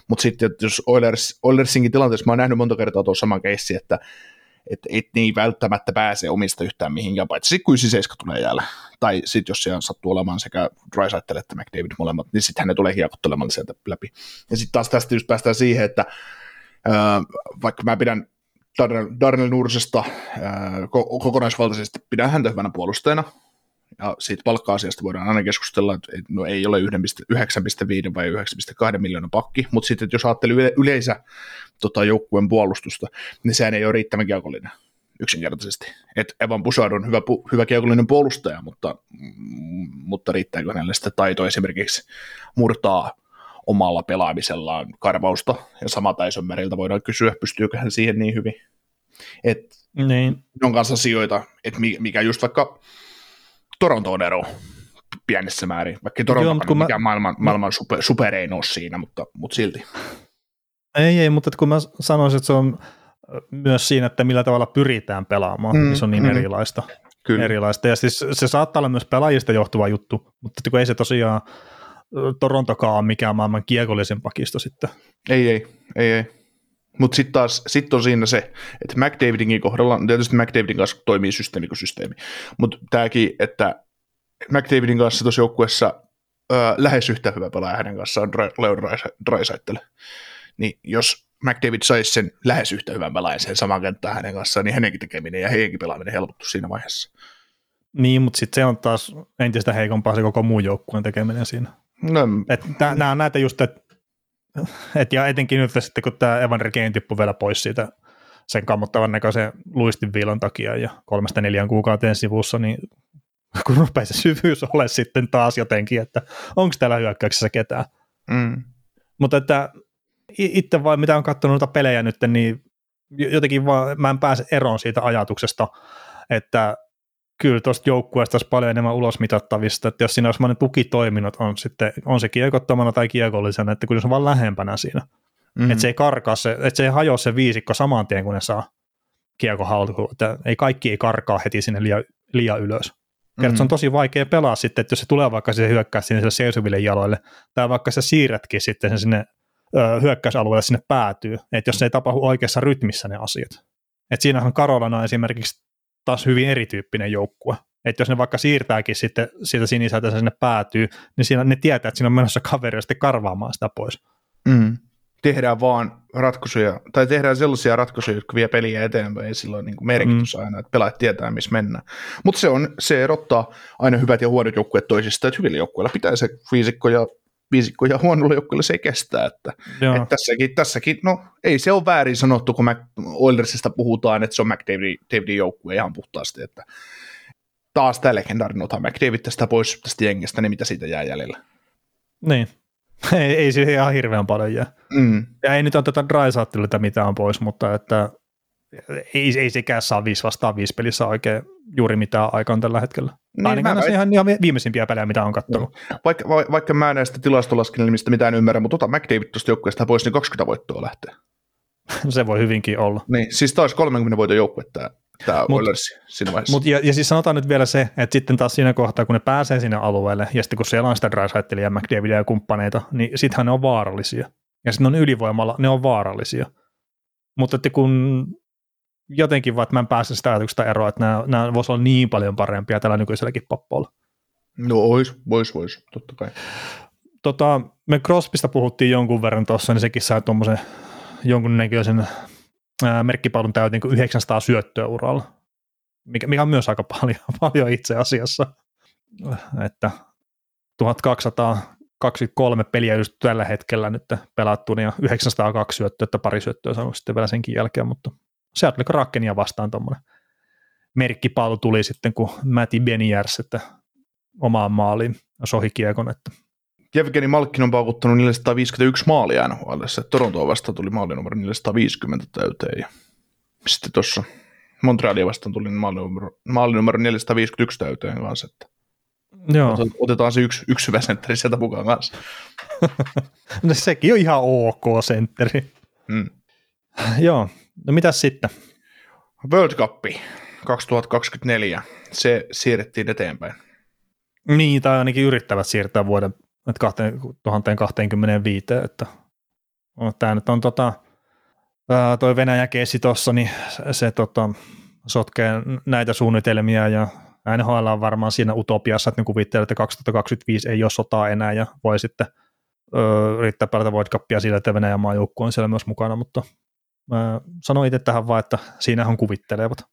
Mutta sitten, että jos Oilers, Oilersinkin tilanteessa, mä oon nähnyt monta kertaa tuon saman keissin, että että et niin välttämättä pääse omista yhtään mihinkään, paitsi sitten kun yhdeksänseiska tulee jäällä. Tai sitten jos siellä sattuu olemaan sekä Draisaitl että McDavid molemmat, niin sitten hän tulee hiekottelemaan sieltä läpi. Ja sitten taas tästä just päästään siihen, että äh, vaikka mä pidän Darnell Nursesta äh, kokonaisvaltaisesti, pidän häntä hyvänä puolustajana, ja siitä palkka-asiasta voidaan aina keskustella, että no ei ole yhdestä pilkku yhdestä viiteen vai yhdestä pilkku kahteen miljoonan pakki, mutta sitten jos ajattelee yleensä tota, joukkueen puolustusta, niin sehän ei ole riittävän kiekollinen yksinkertaisesti. Et Evan Bouchard on hyvä, hyvä kiekollinen puolustaja, mutta, mutta riittääkö hänelle sitä taitoa esimerkiksi murtaa omalla pelaamisellaan karvausta, ja samalta Isonmeriltä voidaan kysyä, pystyykö hän siihen niin hyvin. Et niin. On kanssa asioita, että mikä just vaikka Toronto on ero pienessä määrin, vaikka Toronto on mikään mä... maailman, maailman super, super ei ole siinä, mutta, mutta silti. Ei, ei, mutta kun mä sanoisin, että se on myös siinä, että millä tavalla pyritään pelaamaan, mm, niin se on niin mm. erilaista. Kyllä. Erilaista. Ja siis se saattaa olla myös pelaajista johtuva juttu, mutta kun ei se tosiaan Torontokaan ole mikään maailman kiekollisen pakisto sitten. Ei, ei, ei, ei. Mutta sitten taas sit on siinä se, että McDavidin kohdalla, tietysti McDavidin kanssa toimii systeemi kuin systeemi, mutta tämäkin, että McDavidin kanssa tuossa joukkuessa öö, lähes yhtä hyvä pelaaja hänen kanssaan Leon Draisaitl. Niin jos McDavid saisi sen lähes yhtä hyvän pelaajan sen saman kenttään hänen kanssaan, niin hänenkin tekeminen ja hänenkin pelaaminen helpottu siinä vaiheessa. Niin, mutta sitten se on taas entistä heikompaa se koko muun joukkueen tekeminen siinä. No, nämä on näitä just, että Et ja etenkin nyt sitten, kun tämä Evan Regeen tippui vielä pois siitä sen kammottavan näköisen luistinviilon takia ja kolmesta neljään kuukauteen sivussa, niin kun rupeaa se syvyys ole sitten taas jotenkin, että onko täällä hyökkäyksessä ketään. Mm. Mutta että itse vaan mitä on katsonut noita pelejä nyt, niin jotenkin vaan mä en pääse eroon siitä ajatuksesta, että kyllä tuosta joukkueesta olisi paljon enemmän ulosmitattavista, että jos siinä olisi vain tukitoiminnot, on, sitten, on se kiekottomana tai kiekollisena, että kyllä se on vaan lähempänä siinä. Mm-hmm. Että se ei karkaa, se, että se ei hajoa se viisikko saman tien, kun ne saa kiekon haltuun, että ei, kaikki ei karkaa heti sinne liian, liian ylös. Mm-hmm. Se on tosi vaikea pelaa sitten, että jos se tulee vaikka se hyökkää sinne seisoville jaloille, tai vaikka se siirrätkin sitten sen sinne ö, hyökkäysalueelle sinne päätyy, että jos se ei tapahdu oikeassa rytmissä ne asiat. Että siinähän Karolana esimerkiksi taas hyvin erityyppinen joukkue. Että jos ne vaikka siirtääkin sitten siitä sinisältä sinne päätyy, niin siinä ne tietää, että siinä on menossa kaveria sitten karvaamaan sitä pois. Mm. Tehdään vaan ratkaisuja, tai tehdään sellaisia ratkaisuja, jotka vie peliä eteenpäin, ja sillä on niin kuin merkitys mm. aina, että pelaajat tietää, missä mennään. Mutta se, se erottaa aina hyvät ja huonot joukkueet toisista, että hyvillä joukkueilla pitää se viisikko ja viisikko ja huonolla joukkueella se ei kestää. Että, että tässäkin, tässäkin, no ei se ole väärin sanottu, kun Oilersista puhutaan, että se on McDavidin joukkue ihan puhtaasti, että taas tämä legendaarinen ota McDavid tästä pois tästä jengestä, niin mitä siitä jää jäljellä? Niin, ei, ei siihen ihan hirveän paljon jää. Mm. Ja ei nyt ole tätä Draisaitlilta mitään pois, mutta että ei, ei sekään saa viisi vastaan viisi pelissä oikein juuri mitään aikaan tällä hetkellä. Niin, ainakaan näissä ihan, ihan viimeisimpiä pelejä, mitä on katsonut. Vaikka, va, vaikka mä näistä tilastolaskelmista mitään ymmärrä, mutta ota McDavid tuosta joukkueesta pois, niin kaksikymmentä voittoa lähtee. Se voi hyvinkin olla. Niin, siis taas kolmekymmentä voiton joukkue tämä Oilers siinä vaiheessa. Mut, ja, ja siis sanotaan nyt vielä se, että sitten taas siinä kohtaa, kun ne pääsee sinne alueelle, ja sitten kun siellä on sitä Draisaitlilta ja McDavidia ja kumppaneita, niin sittenhän ne on vaarallisia. Ja sitten on ylivoimalla, ne on vaarallisia. Mutta että kun jotenkin vaan, että mä en pääse sitä ajatuksesta eroa, että nämä, nämä voisi olla niin paljon parempia tällä nykyiselläkin pappolla. No ois, vois, vois, totta kai. Tota, me Crosbysta puhuttiin jonkun verran tuossa, niin sekin sai tuommoisen jonkunnäköisen ää, merkkipallon täyteen kuin yhdeksänsataa syöttöä uralla, mikä, mikä on myös aika paljon, paljon itse asiassa. Että tuhatkaksisataakaksikymmentäkolme peliä just tällä hetkellä nyt pelattuna ja yhdeksänsataakaksi syöttöä, että pari syöttöä saanut sitten vielä senkin jälkeen, mutta se oli Krakenia vastaan tuommoinen merkkipaalu tuli sitten, kun Matti Beniers, että omaan maaliin sohikiekon, että Jevgeni Malkkin on paukuttanut neljäsataaviisikymmentäyksi maalia N H L:ssä. Torontoa vastaan tuli maalinumero neljäsataaviisikymmentä täyteen. Ja sitten tuossa Montrealia vastaan tuli maalinumero, maalinumero neljäsataaviisikymmentäyksi täyteen kanssa. Joo. Otetaan se yksi, yksi hyvä sentteri sieltä mukaan kanssa. No sekin on ihan ok sentteri. Mm. Joo, no mitäs sitten? World Cup kaksituhattakaksikymmentäneljä. Se siirrettiin eteenpäin. Niin, tai ainakin yrittävät siirtää vuoden että kaksituhattakaksikymmentäviisi, että tämä nyt on tota, toi Venäjän keissi tuossa, niin se tota, sotkee näitä suunnitelmia ja N H L on varmaan siinä utopiassa, että ne kuvittelee, että kaksituhattakaksikymmentäviisi ei ole sotaa enää ja voi sitten ö, yrittää pelata World Cupia sillä, että Venäjän maajoukkue on siellä myös mukana, mutta mä sanoin itse tähän vaan, että siinähän kuvittelevat.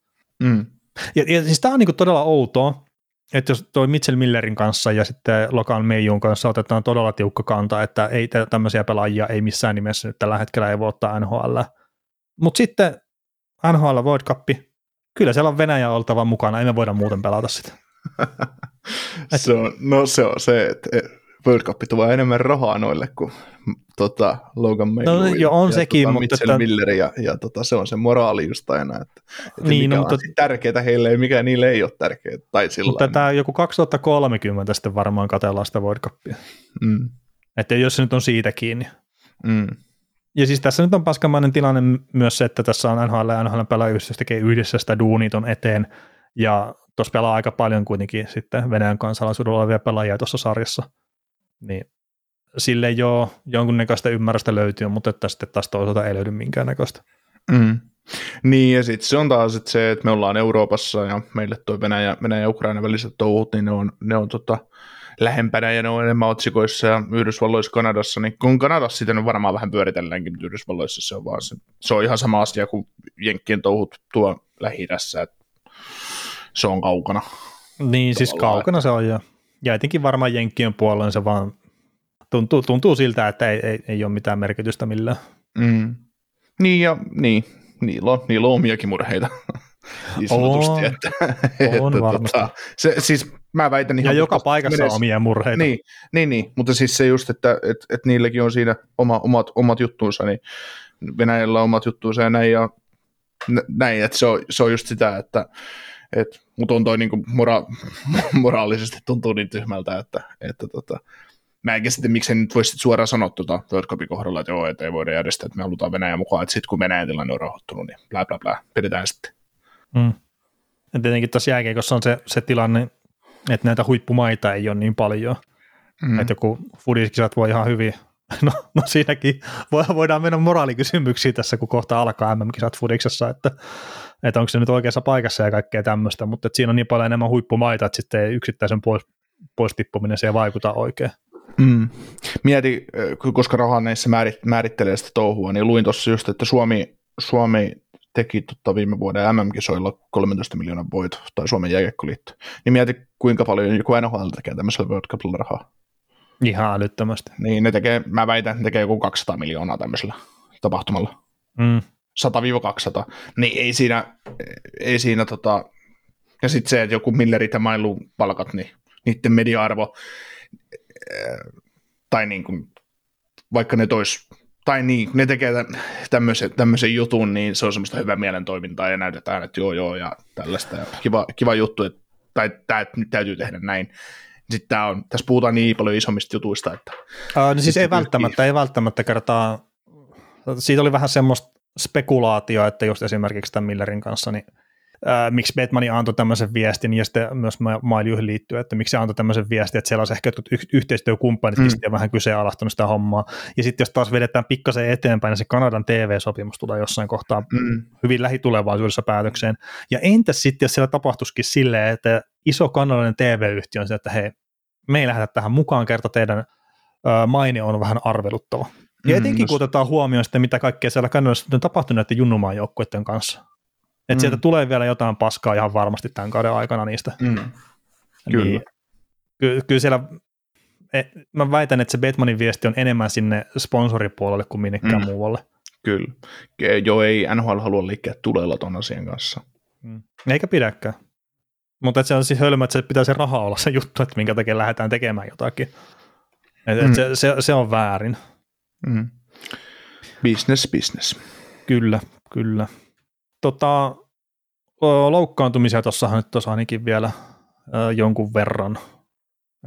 Mm. Ja, ja siis tämä on niinku todella outoa. Että jos toi Mitchell Millerin kanssa ja sitten Logan Mailloun kanssa otetaan todella tiukka kanta, että ei tämmöisiä pelaajia ei missään nimessä nyt tällä hetkellä ei voi ottaa N H L. Mutta sitten N H L World Cup, kyllä siellä on Venäjä oltava mukana, ei me voida muuten pelata sitä. se on, no se on se, että World Cup tulee enemmän rahaa noille kuin tota, Logan Mailloun no, jo, on ja sekin, tota, mutta Mitchell Miller ja, ja tota, se on se moraali just aina, että, että niin, mikä no, on mutta tärkeää heille ja mikä niille ei ole tärkeää. Tai sillä mutta tämä joku kaksituhattakolmekymmentä sitten varmaan katsellaan sitä World Cupia. Mm. Että jos se nyt on siitä kiinni. Mm. Ja siis tässä nyt on paskamainen tilanne myös se, että tässä on N H L ja N H L pelaajyhdistys tekee yhdessä sitä duuniton eteen ja tuossa pelaa aika paljon kuitenkin sitten Venäjän kansalaisuudella olevia pelaajia tuossa sarjassa. Niin sille joo, jonkunnäköistä ymmärrystä löytyy, mutta että sitten taas toisaalta ei löydy minkäännäköistä. Mm. Niin, ja sitten se on taas sit se, että me ollaan Euroopassa, ja meille tuo Venäjä, Venäjä ja Ukraina väliset touhut, niin ne on, ne on tota, lähempänä, ja ne on enemmän otsikoissa, ja Yhdysvalloissa, Kanadassa, niin kun Kanadassa sitä on varmaan vähän pyöritelläänkin, nyt Yhdysvalloissa se on vaan se, se on ihan sama asia kuin Jenkkien touhut tuo Lähi-idässä, että se on kaukana. Niin, siis kaukana että se on, ja Ja etenkin varmaan Jenkkien puolella se vaan tuntuu, tuntuu siltä, että ei, ei, ei ole mitään merkitystä millään. Mm. Niin ja niin, niillä on, niillä on omiakin murheita. Niin sanotusti, että, on että, varmasti. Tota, se, siis mä väitän ihan ja joka paikassa on omia murheita. Niin, niin, niin, mutta siis se just, että et, et niilläkin on siinä oma, omat, omat juttuunsa, niin Venäjällä on omat juttuunsa ja näin, ja, näin että se on, se on just sitä, että mutta on toi niinku mora- moraalisesti tuntuu niin tyhmältä, että, että tota, mä enkä sitten miksei nyt voi sit suoraan sanoa tuota World Cupin kohdalla, että joo, et ei voida järjestää, että me halutaan Venäjä mukaan, että sitten kun Venäjän tilanne on rauhoittunut, niin blä blä blä, pidetään sitten. Mm. Ja tietenkin tuossa jääkiekossa on se, se tilanne, että näitä huippumaita ei ole niin paljon, mm. että joku fudiskisat voi ihan hyvin, no, no siinäkin voidaan mennä moraalikysymyksiin tässä, kun kohta alkaa M M-kisat fudiksessa, että että onko se nyt oikeassa paikassa ja kaikkea tämmöistä, mutta siinä on niin paljon enemmän huippumaita, että sitten yksittäisen pois, pois tippuminen se ei vaikuta oikein. Mm. Mieti, koska raha näissä määrit, määrittelee sitä touhua, niin luin tuossa just, että Suomi, Suomi teki totta viime vuoden M M-kisoilla kolmetoista miljoonaa voit, tai Suomen jääkiekkoliitto. Niin mieti, kuinka paljon joku N H L tekee tämmöisellä World Cupilla rahaa. Ihan älyttömästi. Niin, ne tekee, mä väitän, että ne tekee joku kaksisataa miljoonaa tämmöisellä tapahtumalla. Mm. sata kaksisataa, niin ei siinä, ei siinä tota, ja sitten se, että joku Millerit ja Mailloun palkat, niin niiden media-arvo, tai niin kuin, vaikka ne tois, tai niin, ne tekee tämmöisen, tämmöisen jutun, niin se on semmoista hyvää mielentoimintaa, ja näytetään, että joo, joo, ja tällaista, ja kiva, kiva juttu, että, tai tämä nyt täytyy tehdä näin. Sitten on, tässä puhutaan niin paljon isommista jutuista, että Ää, no siis ei välttämättä, ei välttämättä kertaa, siitä oli vähän semmoista spekulaatio, että just esimerkiksi tämän Millerin kanssa, niin ää, miksi Bettman antoi tämmöisen viestin, ja sitten myös Mailliuihin liittyen, että miksi se antoi tämmöisen viestin, että siellä olisi ehkä y- yhteistyökumppanitkin mm. vähän kyseenalaistanut sitä hommaa, ja sitten jos taas vedetään pikkasen eteenpäin, niin se Kanadan T V-sopimus tulee jossain kohtaa mm. hyvin lähitulevaisuudessa päätökseen, ja entäs sitten, jos siellä tapahtuisikin silleen, että iso kanadalainen T V-yhtiö on se, että hei, me ei lähdetä tähän mukaan, kerta teidän ää, maine on vähän arveluttava. Ja etenkin mm, kun otetaan huomioon sitten, mitä kaikkea siellä Kanadassa on tapahtunut näiden junnumaan joukkueiden kanssa. Että mm. sieltä tulee vielä jotain paskaa ihan varmasti tämän kauden aikana niistä. Mm. Kyllä. Niin, ky- kyllä siellä mä väitän, että se Bettmanin viesti on enemmän sinne sponsoripuolelle kuin minnekään mm. muualle. Kyllä. Joo, ei N H L halua liikkää tulella ton asian kanssa. Mm. Eikä pidäkään. Mutta se on siis hölmö, että se pitää se raha olla se juttu, että minkä takia lähdetään tekemään jotakin. Et, mm. et se, se, se on väärin. Mm. Business, business. Kyllä, kyllä. Tota, loukkaantumisia tuossahan nyt tuossa ainakin vielä ö, jonkun verran,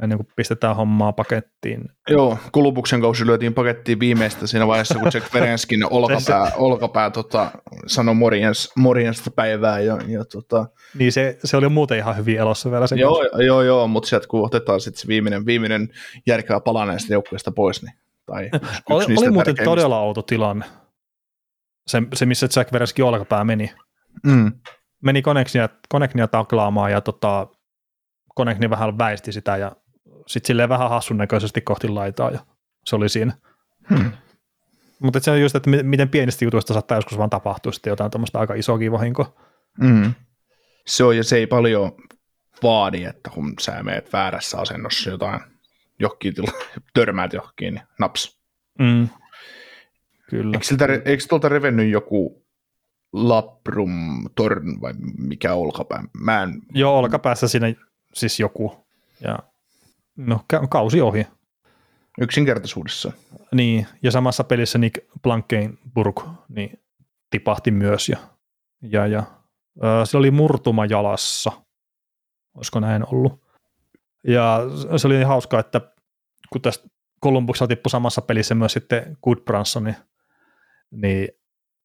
ennen kuin pistetään hommaa pakettiin. Joo, Kulubuksen kausi lyötiin pakettiin viimeistä siinä vaiheessa, kun Jack Verenskin olkapää, olkapää tota, sanoi morjens, morjensta päivää. Ja, ja, tota... Niin se, se oli muuten ihan hyvin elossa vielä. Sen joo, joo, joo, mutta sieltä kun otetaan sitten se viimeinen, viimeinen järkevä pala näistä joukkueista pois, niin tai oli, oli muuten todella outo tilanne, se, se missä Jack Verenskin olkapää meni. Mm. Meni Koneknia, Koneknia taklaamaan ja tota, Konekni vähän väisti sitä ja sitten silleen vähän hassun näköisesti kohti laitaa ja se oli siinä. Hmm. Mutta se on just, että miten pienistä jutuista saattaa joskus vaan tapahtua sitten jotain tuommoista aika isoakin vahinkoa. Mm. Se on ja se ei paljon vaadi, että kun sä meet väärässä asennossa jotain johonkin törmäät johonkin, niin naps. Mm. Kyllä. Eikö, siltä, eikö tuolta revennyt joku Labrum Torn vai mikä olkapää? Mä en... Joo, olkapäässä siinä siis joku. Ja... No, kausi ohi. Yksinkertaisuudessa. Niin, ja samassa pelissä Nick Blankenburg niin tipahti myös. Ja, ja, ja. Sillä oli murtuma jalassa. Olisiko näin ollut? Ja se oli hauskaa, että kun tästä Kolumbuksella tippui samassa pelissä myös sitten Goodbransoni, niin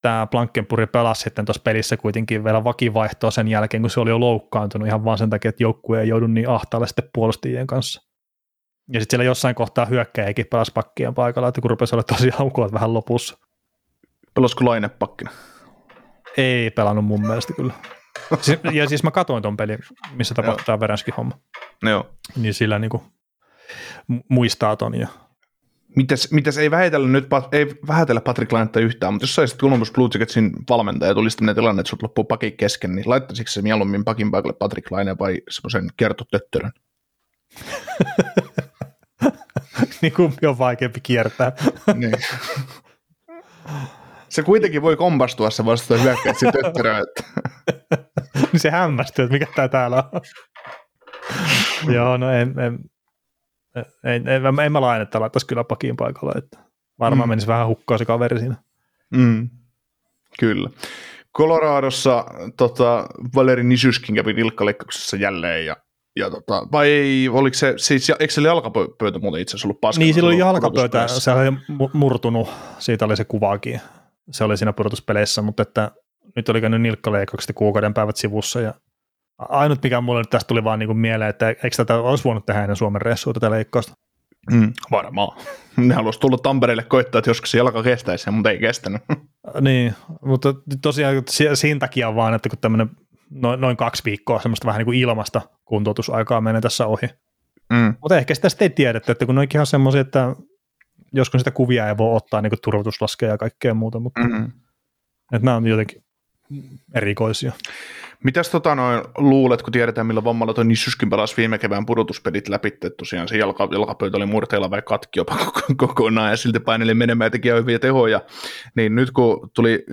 tämä Blankenburg pelasi sitten tuossa pelissä kuitenkin vielä vakivaihtoa sen jälkeen, kun se oli jo loukkaantunut ihan vaan sen takia, että joukkue ei joudu niin ahtaalle sitten puolustajien kanssa. Ja sitten siellä jossain kohtaa hyökkäjäkin pelasi pakkien paikalla, että kun rupesi olla tosiaan ukot vähän lopussa. Pelasiko Laine pakkina? Ei pelannut mun mielestä kyllä. Siis, ja siis mä katsoin ton pelin, missä tapahtui tämä Verenskin homma. No joo. Niin sillä niinku muistaa ton ja... Mitäs, mitäs ei vähätellä nyt, ei vähätellä Patrick Lainetta yhtään, mutta jos saisit Columbus Blue Jacketsin valmentaja ja tulisi tämmöinen tilanne, että sut loppuu pakin kesken, niin laittaisitko se mieluummin pakin paikalle Patrick Laine vai semmoisen kertotöttörön? Niin kumpi on vaikeampi kiertää. Niin. Se kuitenkin voi kompastua se vasta hyökkäytsi töttöröön. Niin se hämmästyy, että mikä tää täällä on. Joo, no en... en. En, en, en mä Lainetta laittaisi kyllä pakin paikalla, että varmaan mm. menisi vähän hukkaa se kaveri siinä. Mm. Kyllä. Coloradossa tota, Valeri Nisyshkin kävi nilkkaleikkauksessa jälleen, ja, ja tota, vai oliko se, siis, eikö se jalkapöytä muuten itse asiassa ollut paskana? Niin, silloin jalkapöytä, se oli murtunut, siitä oli se kuvaakin, se oli siinä pudotuspeleissä, mutta että nyt oli käynyt nilkkaleikkauksesta kuukauden päivät sivussa, ja ainut mikä mulle nyt tästä tuli vaan niinku mieleen, että eikö tätä olisi voinut tehdä ennen Suomen reissua tätä leikkausta? Mm, varmaan. Ne haluaisi tulla Tampereelle koittaa, että joskus se jalka kestäisi, mutta ei kestänyt. Niin, mutta tosiaan siinä takia vaan, että kun tämmöinen noin, noin kaksi viikkoa semmoista vähän niin kuin ilmasta kuntoutusaikaa menee tässä ohi. Mm. Mutta ehkä sitä sitten ei tiedetty, että kun noikin on semmoisia, että joskus sitä kuvia ei voi ottaa niin kuin turvatuslaskeja ja kaikkea muuta, mutta mm-hmm. että nämä on jotenkin erikoisia. Mitäs tota noin luulet, kun tiedetään millä vammalla toi Nisyshkin pelasi viime kevään pudotuspelit läpi, että tosiaan se jalka, jalkapöytä oli murteilla vai katki jopa kokonaan ja silti paineli menemään ja tekijä hyviä tehoja, niin nyt kun tuli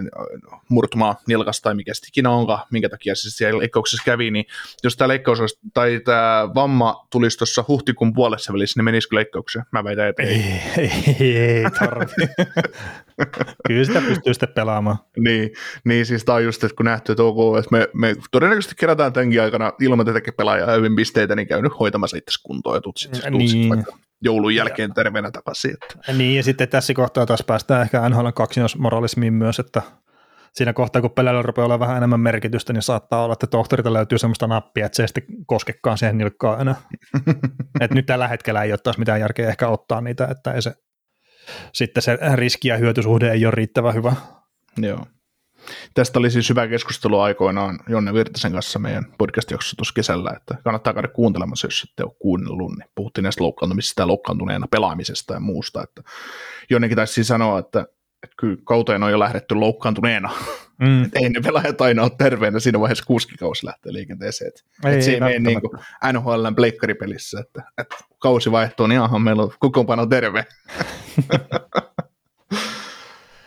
murtuma nilkasta tai mikä sitten ikinä onkaan, minkä takia se siellä leikkauksessa kävi, niin jos tämä leikkaus olisi, tai tämä vamma tulisi tuossa huhtikuun puolessa välissä, niin menisikö leikkaukseen? Mä väitän, että ei. Ei, ei, ei tarvitse. Kyllä sitä pystyy sitten pelaamaan. Niin, niin siis tämä on just, että kun nähty, että ok, että me, me todennäköisesti kerätään tämänkin aikana ilman tätäkin pelaajaa hyvin pisteitä, niin käynyt hoitamassa itse kuntoon ja tutsit sitten niin. Vaikka joulun jälkeen terveenä takaisin. Niin, ja sitten tässä kohtaa taas päästään ehkä N H L kaksinaismoralismiin myös, että siinä kohtaa, kun pelaajalla rupeaa olla vähän enemmän merkitystä, niin saattaa olla, että tohtorilta löytyy semmoista nappia, että se ei sitten koskekaan siihen nilkkaan enää. Että nyt tällä hetkellä ei ole taas mitään järkeä ehkä ottaa niitä, että ei se, sitten se riski- ja hyötysuhde ei ole riittävän hyvä. Joo. Tästä oli siis hyvä keskustelu aikoinaan Jonne Virtasen kanssa meidän podcast-jaksossa tuossa kesällä, että kannattaa käydä kuuntelemassa, jos ette ole kuunnellut, niin puhuttiin näistä loukkaantumisista ja loukkaantuneena pelaamisesta ja muusta, että jonnekin taisi sanoa, että että kyllä kauteen on jo lähdetty loukkaantuneena. Mm. Että ei ne pelaajat aina ole terveenä siinä vaiheessa, kun kuskikausi lähtee liikenteeseen. Että et se ei mene niin kuin N H L:n pleikkaripelissä, että et kausi vaihtuu, niin aha, meillä on kokoonpano terve.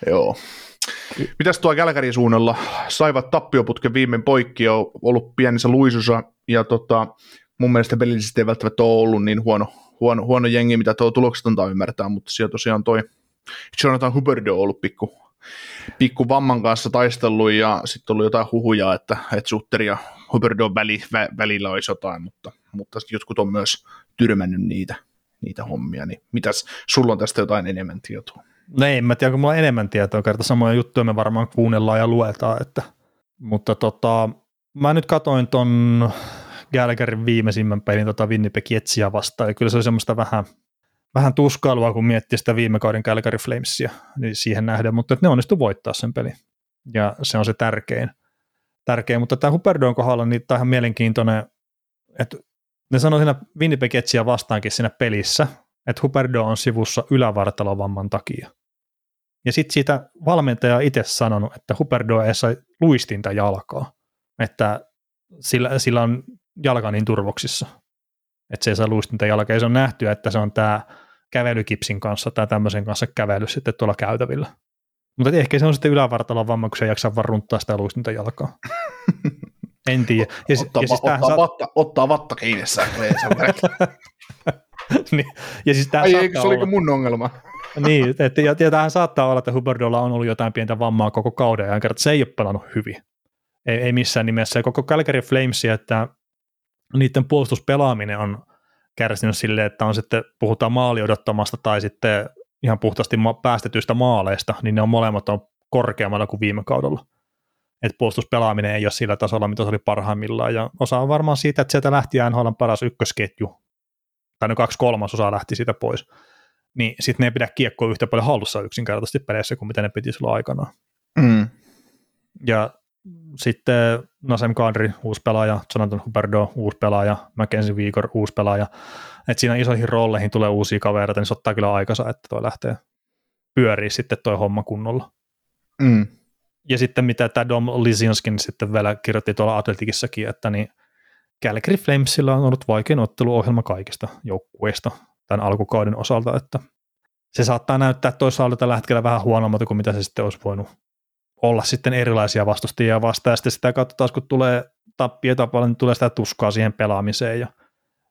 Joo. Mitäs tuo Kälkärin suunnalla? Saivat tappioputken viimein poikki, on ollut pienissä luisussa, ja tota, mun mielestä pelillisesti ei välttämättä ole ollut niin huono, huono, huono jengi, mitä tuo tulokset antaa ymmärtää, mutta siellä tosiaan toi Jonathan Huberdeau on ollut pikku, pikku vamman kanssa taistellut, ja sitten ollut jotain huhuja, että, että Sutter ja Huberdeau väli, vä, välillä olisi jotain, mutta, mutta jotkut on myös tyrmännyt niitä, niitä hommia, niin mitäs sulla on tästä jotain enemmän tietoa? No ei, mä tiedän, kun mulla on enemmän tietoa, kerta samoja juttuja me varmaan kuunnellaan ja luetaan, että, mutta tota, mä nyt katoin ton Gallagherin viimeisimmän pelin tota Winnipeg Jetsia vastaan, ja kyllä se on semmoista vähän, vähän tuskailua, kun miettii sitä viime kauden Calgary Flamesia, niin siihen nähdään, mutta ne onnistu voittaa sen pelin, ja se on se tärkein, tärkein. Mutta tämä Huberdeaun kohdalla, niin tämä on ihan mielenkiintoinen, että ne sanoi siinä Winnipeg Jetsia vastaankin siinä pelissä, että Huberdeau on sivussa ylävartalovamman takia. Ja sitten siitä valmentaja itse sanonut, että Huberdeau ei saa luistinta jalkaa, että sillä, sillä on jalka niin turvoksissa, että se ei saa luistinta jalkaa. Ja se on nähty, että se on tämä kävelykipsin kanssa tai tämmöisen kanssa kävely sitten tuolla käytävillä. Mutta ehkä se on sitten ylävartalovamma, kun se ei jaksa vaan runttaa sitä luistinta jalkaa. En tiedä. Ja, ottaa, ja siis ottaa, vatta, ottaa vatta kiinessä. Ja siis ai eikö se oliko olla... mun ongelma? Niin, että, ja, ja tämähän saattaa olla, että Huberdeaulla on ollut jotain pientä vammaa koko kauden ajan, kertaa se ei ole pelannut hyvin. Ei, ei missään nimessä. Ja koko Calgary Flames, että niiden puolustuspelaaminen on kärsinyt silleen, että on sitten, puhutaan maaliodottamasta tai sitten ihan puhtaasti ma- päästetyistä maaleista, niin ne on molemmat on korkeammalla kuin viime kaudella. Että puolustuspelaaminen ei ole sillä tasolla, mitä se oli parhaimmillaan. Ja osa on varmaan siitä, että sieltä lähti N H L:n paras ykkösketju, tai no kaksi kolmasosaa lähti siitä pois, niin sitten ne ei pidä kiekkoa yhtä paljon hallussa yksinkertaisesti peleissä kuin mitä ne piti silloin aikanaan. Mm. Ja sitten Nazem Kadri, uusi pelaaja, Jonathan Huberdeau, uusi pelaaja, Mackenzie Viigor, uusi pelaaja, että siinä isoihin rolleihin tulee uusia kavereita, niin se ottaa kyllä aikansa, että toi lähtee pyöriä sitten toi homma kunnolla. Mm. Ja sitten mitä tämä Dom Lisinskikin sitten vielä kirjoitti tuolla Atletikissakin, että niin Calgary Flamesilla on ollut vaikein otteluohjelma kaikista joukkueista tämän alkukauden osalta, että se saattaa näyttää toisaalta tällä hetkellä vähän huonommalta kuin mitä se sitten olisi voinut olla sitten erilaisia vastustajia vastaan, ja sitten sitä kautta taas kun tulee tappiota paljon, niin tulee sitä tuskaa siihen pelaamiseen, ja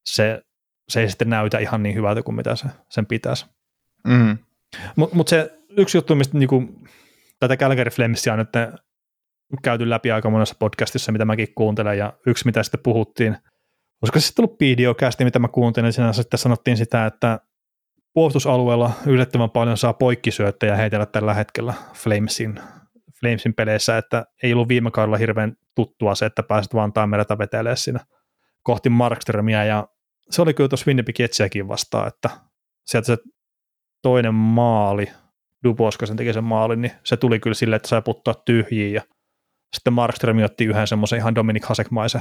se, se ei sitten näytä ihan niin hyvältä kuin mitä se, sen pitäisi. Mm. Mutta mut se yksi juttu, mistä niinku, tätä Calgary Flamesia on, että käyty läpi aika monessa podcastissa, mitä mäkin kuuntelen, ja yksi, mitä sitten puhuttiin, olisiko se sitten ollut videokästi, mitä mä kuuntelin, siinä sitten sanottiin sitä, että puolustusalueella yllättävän paljon saa poikkisyöttäjä heitellä tällä hetkellä Flamesin, Flamesin peleissä, että ei ollut viime kaudella hirveän tuttua se, että pääset vaan taimerata vetelee siinä kohti Markströmiä, ja se oli kyllä tuossa Winnipeg Jetsiäkin vastaan, että sieltä se toinen maali, Duboskasen teki sen maalin, niin se tuli kyllä silleen, että sai puttaa tyhjiin, ja sitten Markström otti yhden semmoisen ihan Dominik Hasek-maisen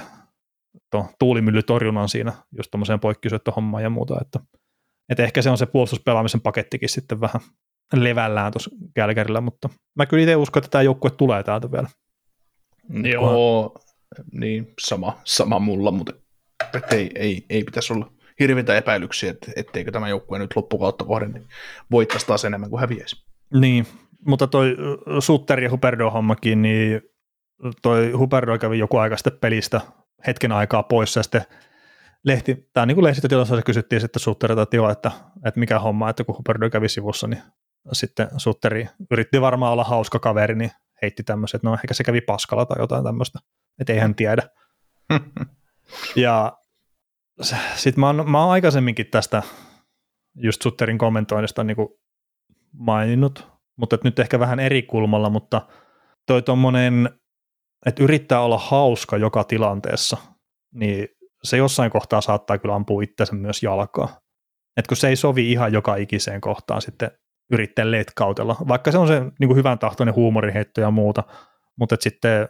tuulimyllytorjunnan siinä, just tommoseen poikkisyöttöhommaan ja muuta. Että, että ehkä se on se puolustuspelaamisen pakettikin sitten vähän levällään tuossa Kälkärillä, mutta mä kyllä itse uskon, että tämä joukkue tulee täältä vielä. Joo, niin sama, sama mulla, mutta ei, ei, ei pitäisi olla hirveitä epäilyksiä, että etteikö tämä joukkue nyt loppukautta kohden niin voittaisi taas enemmän kuin häviäisi. Niin. Mutta toi Sutter ja Huberdeau-hommakin, niin toi Huberdeau kävi joku aika sitten pelistä hetken aikaa pois, ja sitten lehti, tämä niin lehdistötilaisuudessa kysyttiin sitten Sutterilta tilaa, että, että mikä homma, että kun Huberdeau kävi sivussa, niin sitten Sutteri yritti varmaan olla hauska kaveri, niin heitti tämmöisen, että no ehkä se kävi paskalla tai jotain tämmöistä, et eihän tiedä. Ja sitten mä, mä oon aikaisemminkin tästä just Sutterin kommentoinnista niin kuin maininnut, mutta nyt ehkä vähän eri kulmalla, mutta toi tommonen, että yrittää olla hauska joka tilanteessa, niin se jossain kohtaa saattaa kyllä ampua itsensä myös jalkaa. Että kun se ei sovi ihan joka ikiseen kohtaan sitten yrittää letkautella, vaikka se on se niin kuin hyvän tahtoinen huumorinheitto ja muuta, mutta et sitten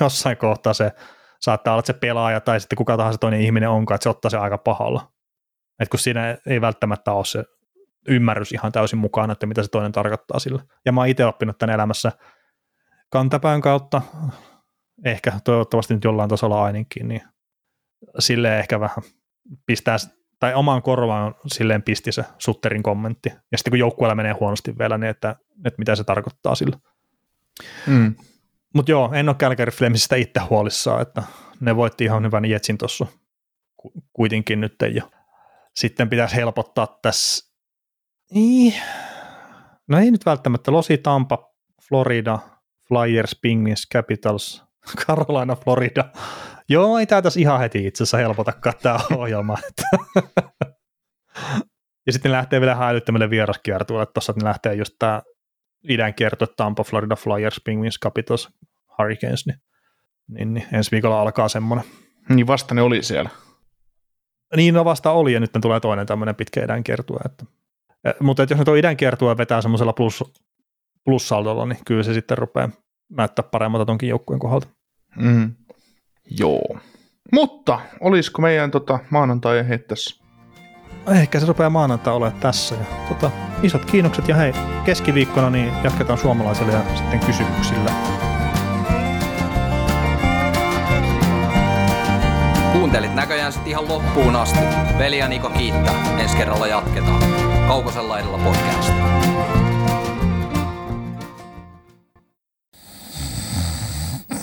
jossain kohtaa se saattaa olla, että se pelaaja tai sitten kuka tahansa toinen ihminen onkaan, että se ottaa se aika pahalla. Että kun siinä ei välttämättä ole se ymmärrys ihan täysin mukana, että mitä se toinen tarkoittaa sillä. Ja mä oon itse oppinut tämän elämässä kantapään kautta, ehkä toivottavasti nyt jollain tasolla ainakin, niin silleen ehkä vähän pistää, tai omaan korvaan silleen pisti se Sutterin kommentti. Ja sitten kun joukkueella menee huonosti vielä, niin että, että mitä se tarkoittaa sillä. Mm. Mutta joo, en ole Calgary Flamesista itse huolissaan, että ne voitti ihan hyvän Jetsin tuossa kuitenkin nyt. Ja sitten pitäisi helpottaa tässä, niin. No ei nyt välttämättä, Losi, Tampa, Florida, Flyers, Penguins, Capitals, Carolina, Florida. Joo, ei tämä tässä ihan heti itse asiassa helpotakaan tämä ohjelma. Ja sitten ne lähtee vielä häilyttämälle vieraskiertueelle tuossa, että ne lähtee just tämä idän kiertue, Tampa, Florida, Flyers, Penguins, Capitals, Hurricanes, niin, niin, niin ensi viikolla alkaa semmoinen. Niin vasta ne oli siellä. Niin no vasta oli, ja nyt ne tulee toinen tämmöinen pitkä idän kiertue. Että. Mutta että jos ne tuo idän kiertue vetää semmoisella plus, plussaldolla, niin kyllä se sitten rupeaa näyttää paremmalta tonkin joukkueen kohdalta. Mm. Joo. Mutta olisiko meidän tota, maanantai heittäisi? Ehkä se rupeaa maanantai olemaan tässä. Ja, tota, isot kiinnokset ja hei, keskiviikkona niin jatketaan suomalaisilla ja sitten kysymyksillä. Kuuntelit näköjään sitten ihan loppuun asti. Veli ja Niko kiittää. Ensi kerralla jatketaan. Kaukosella edellä podcast.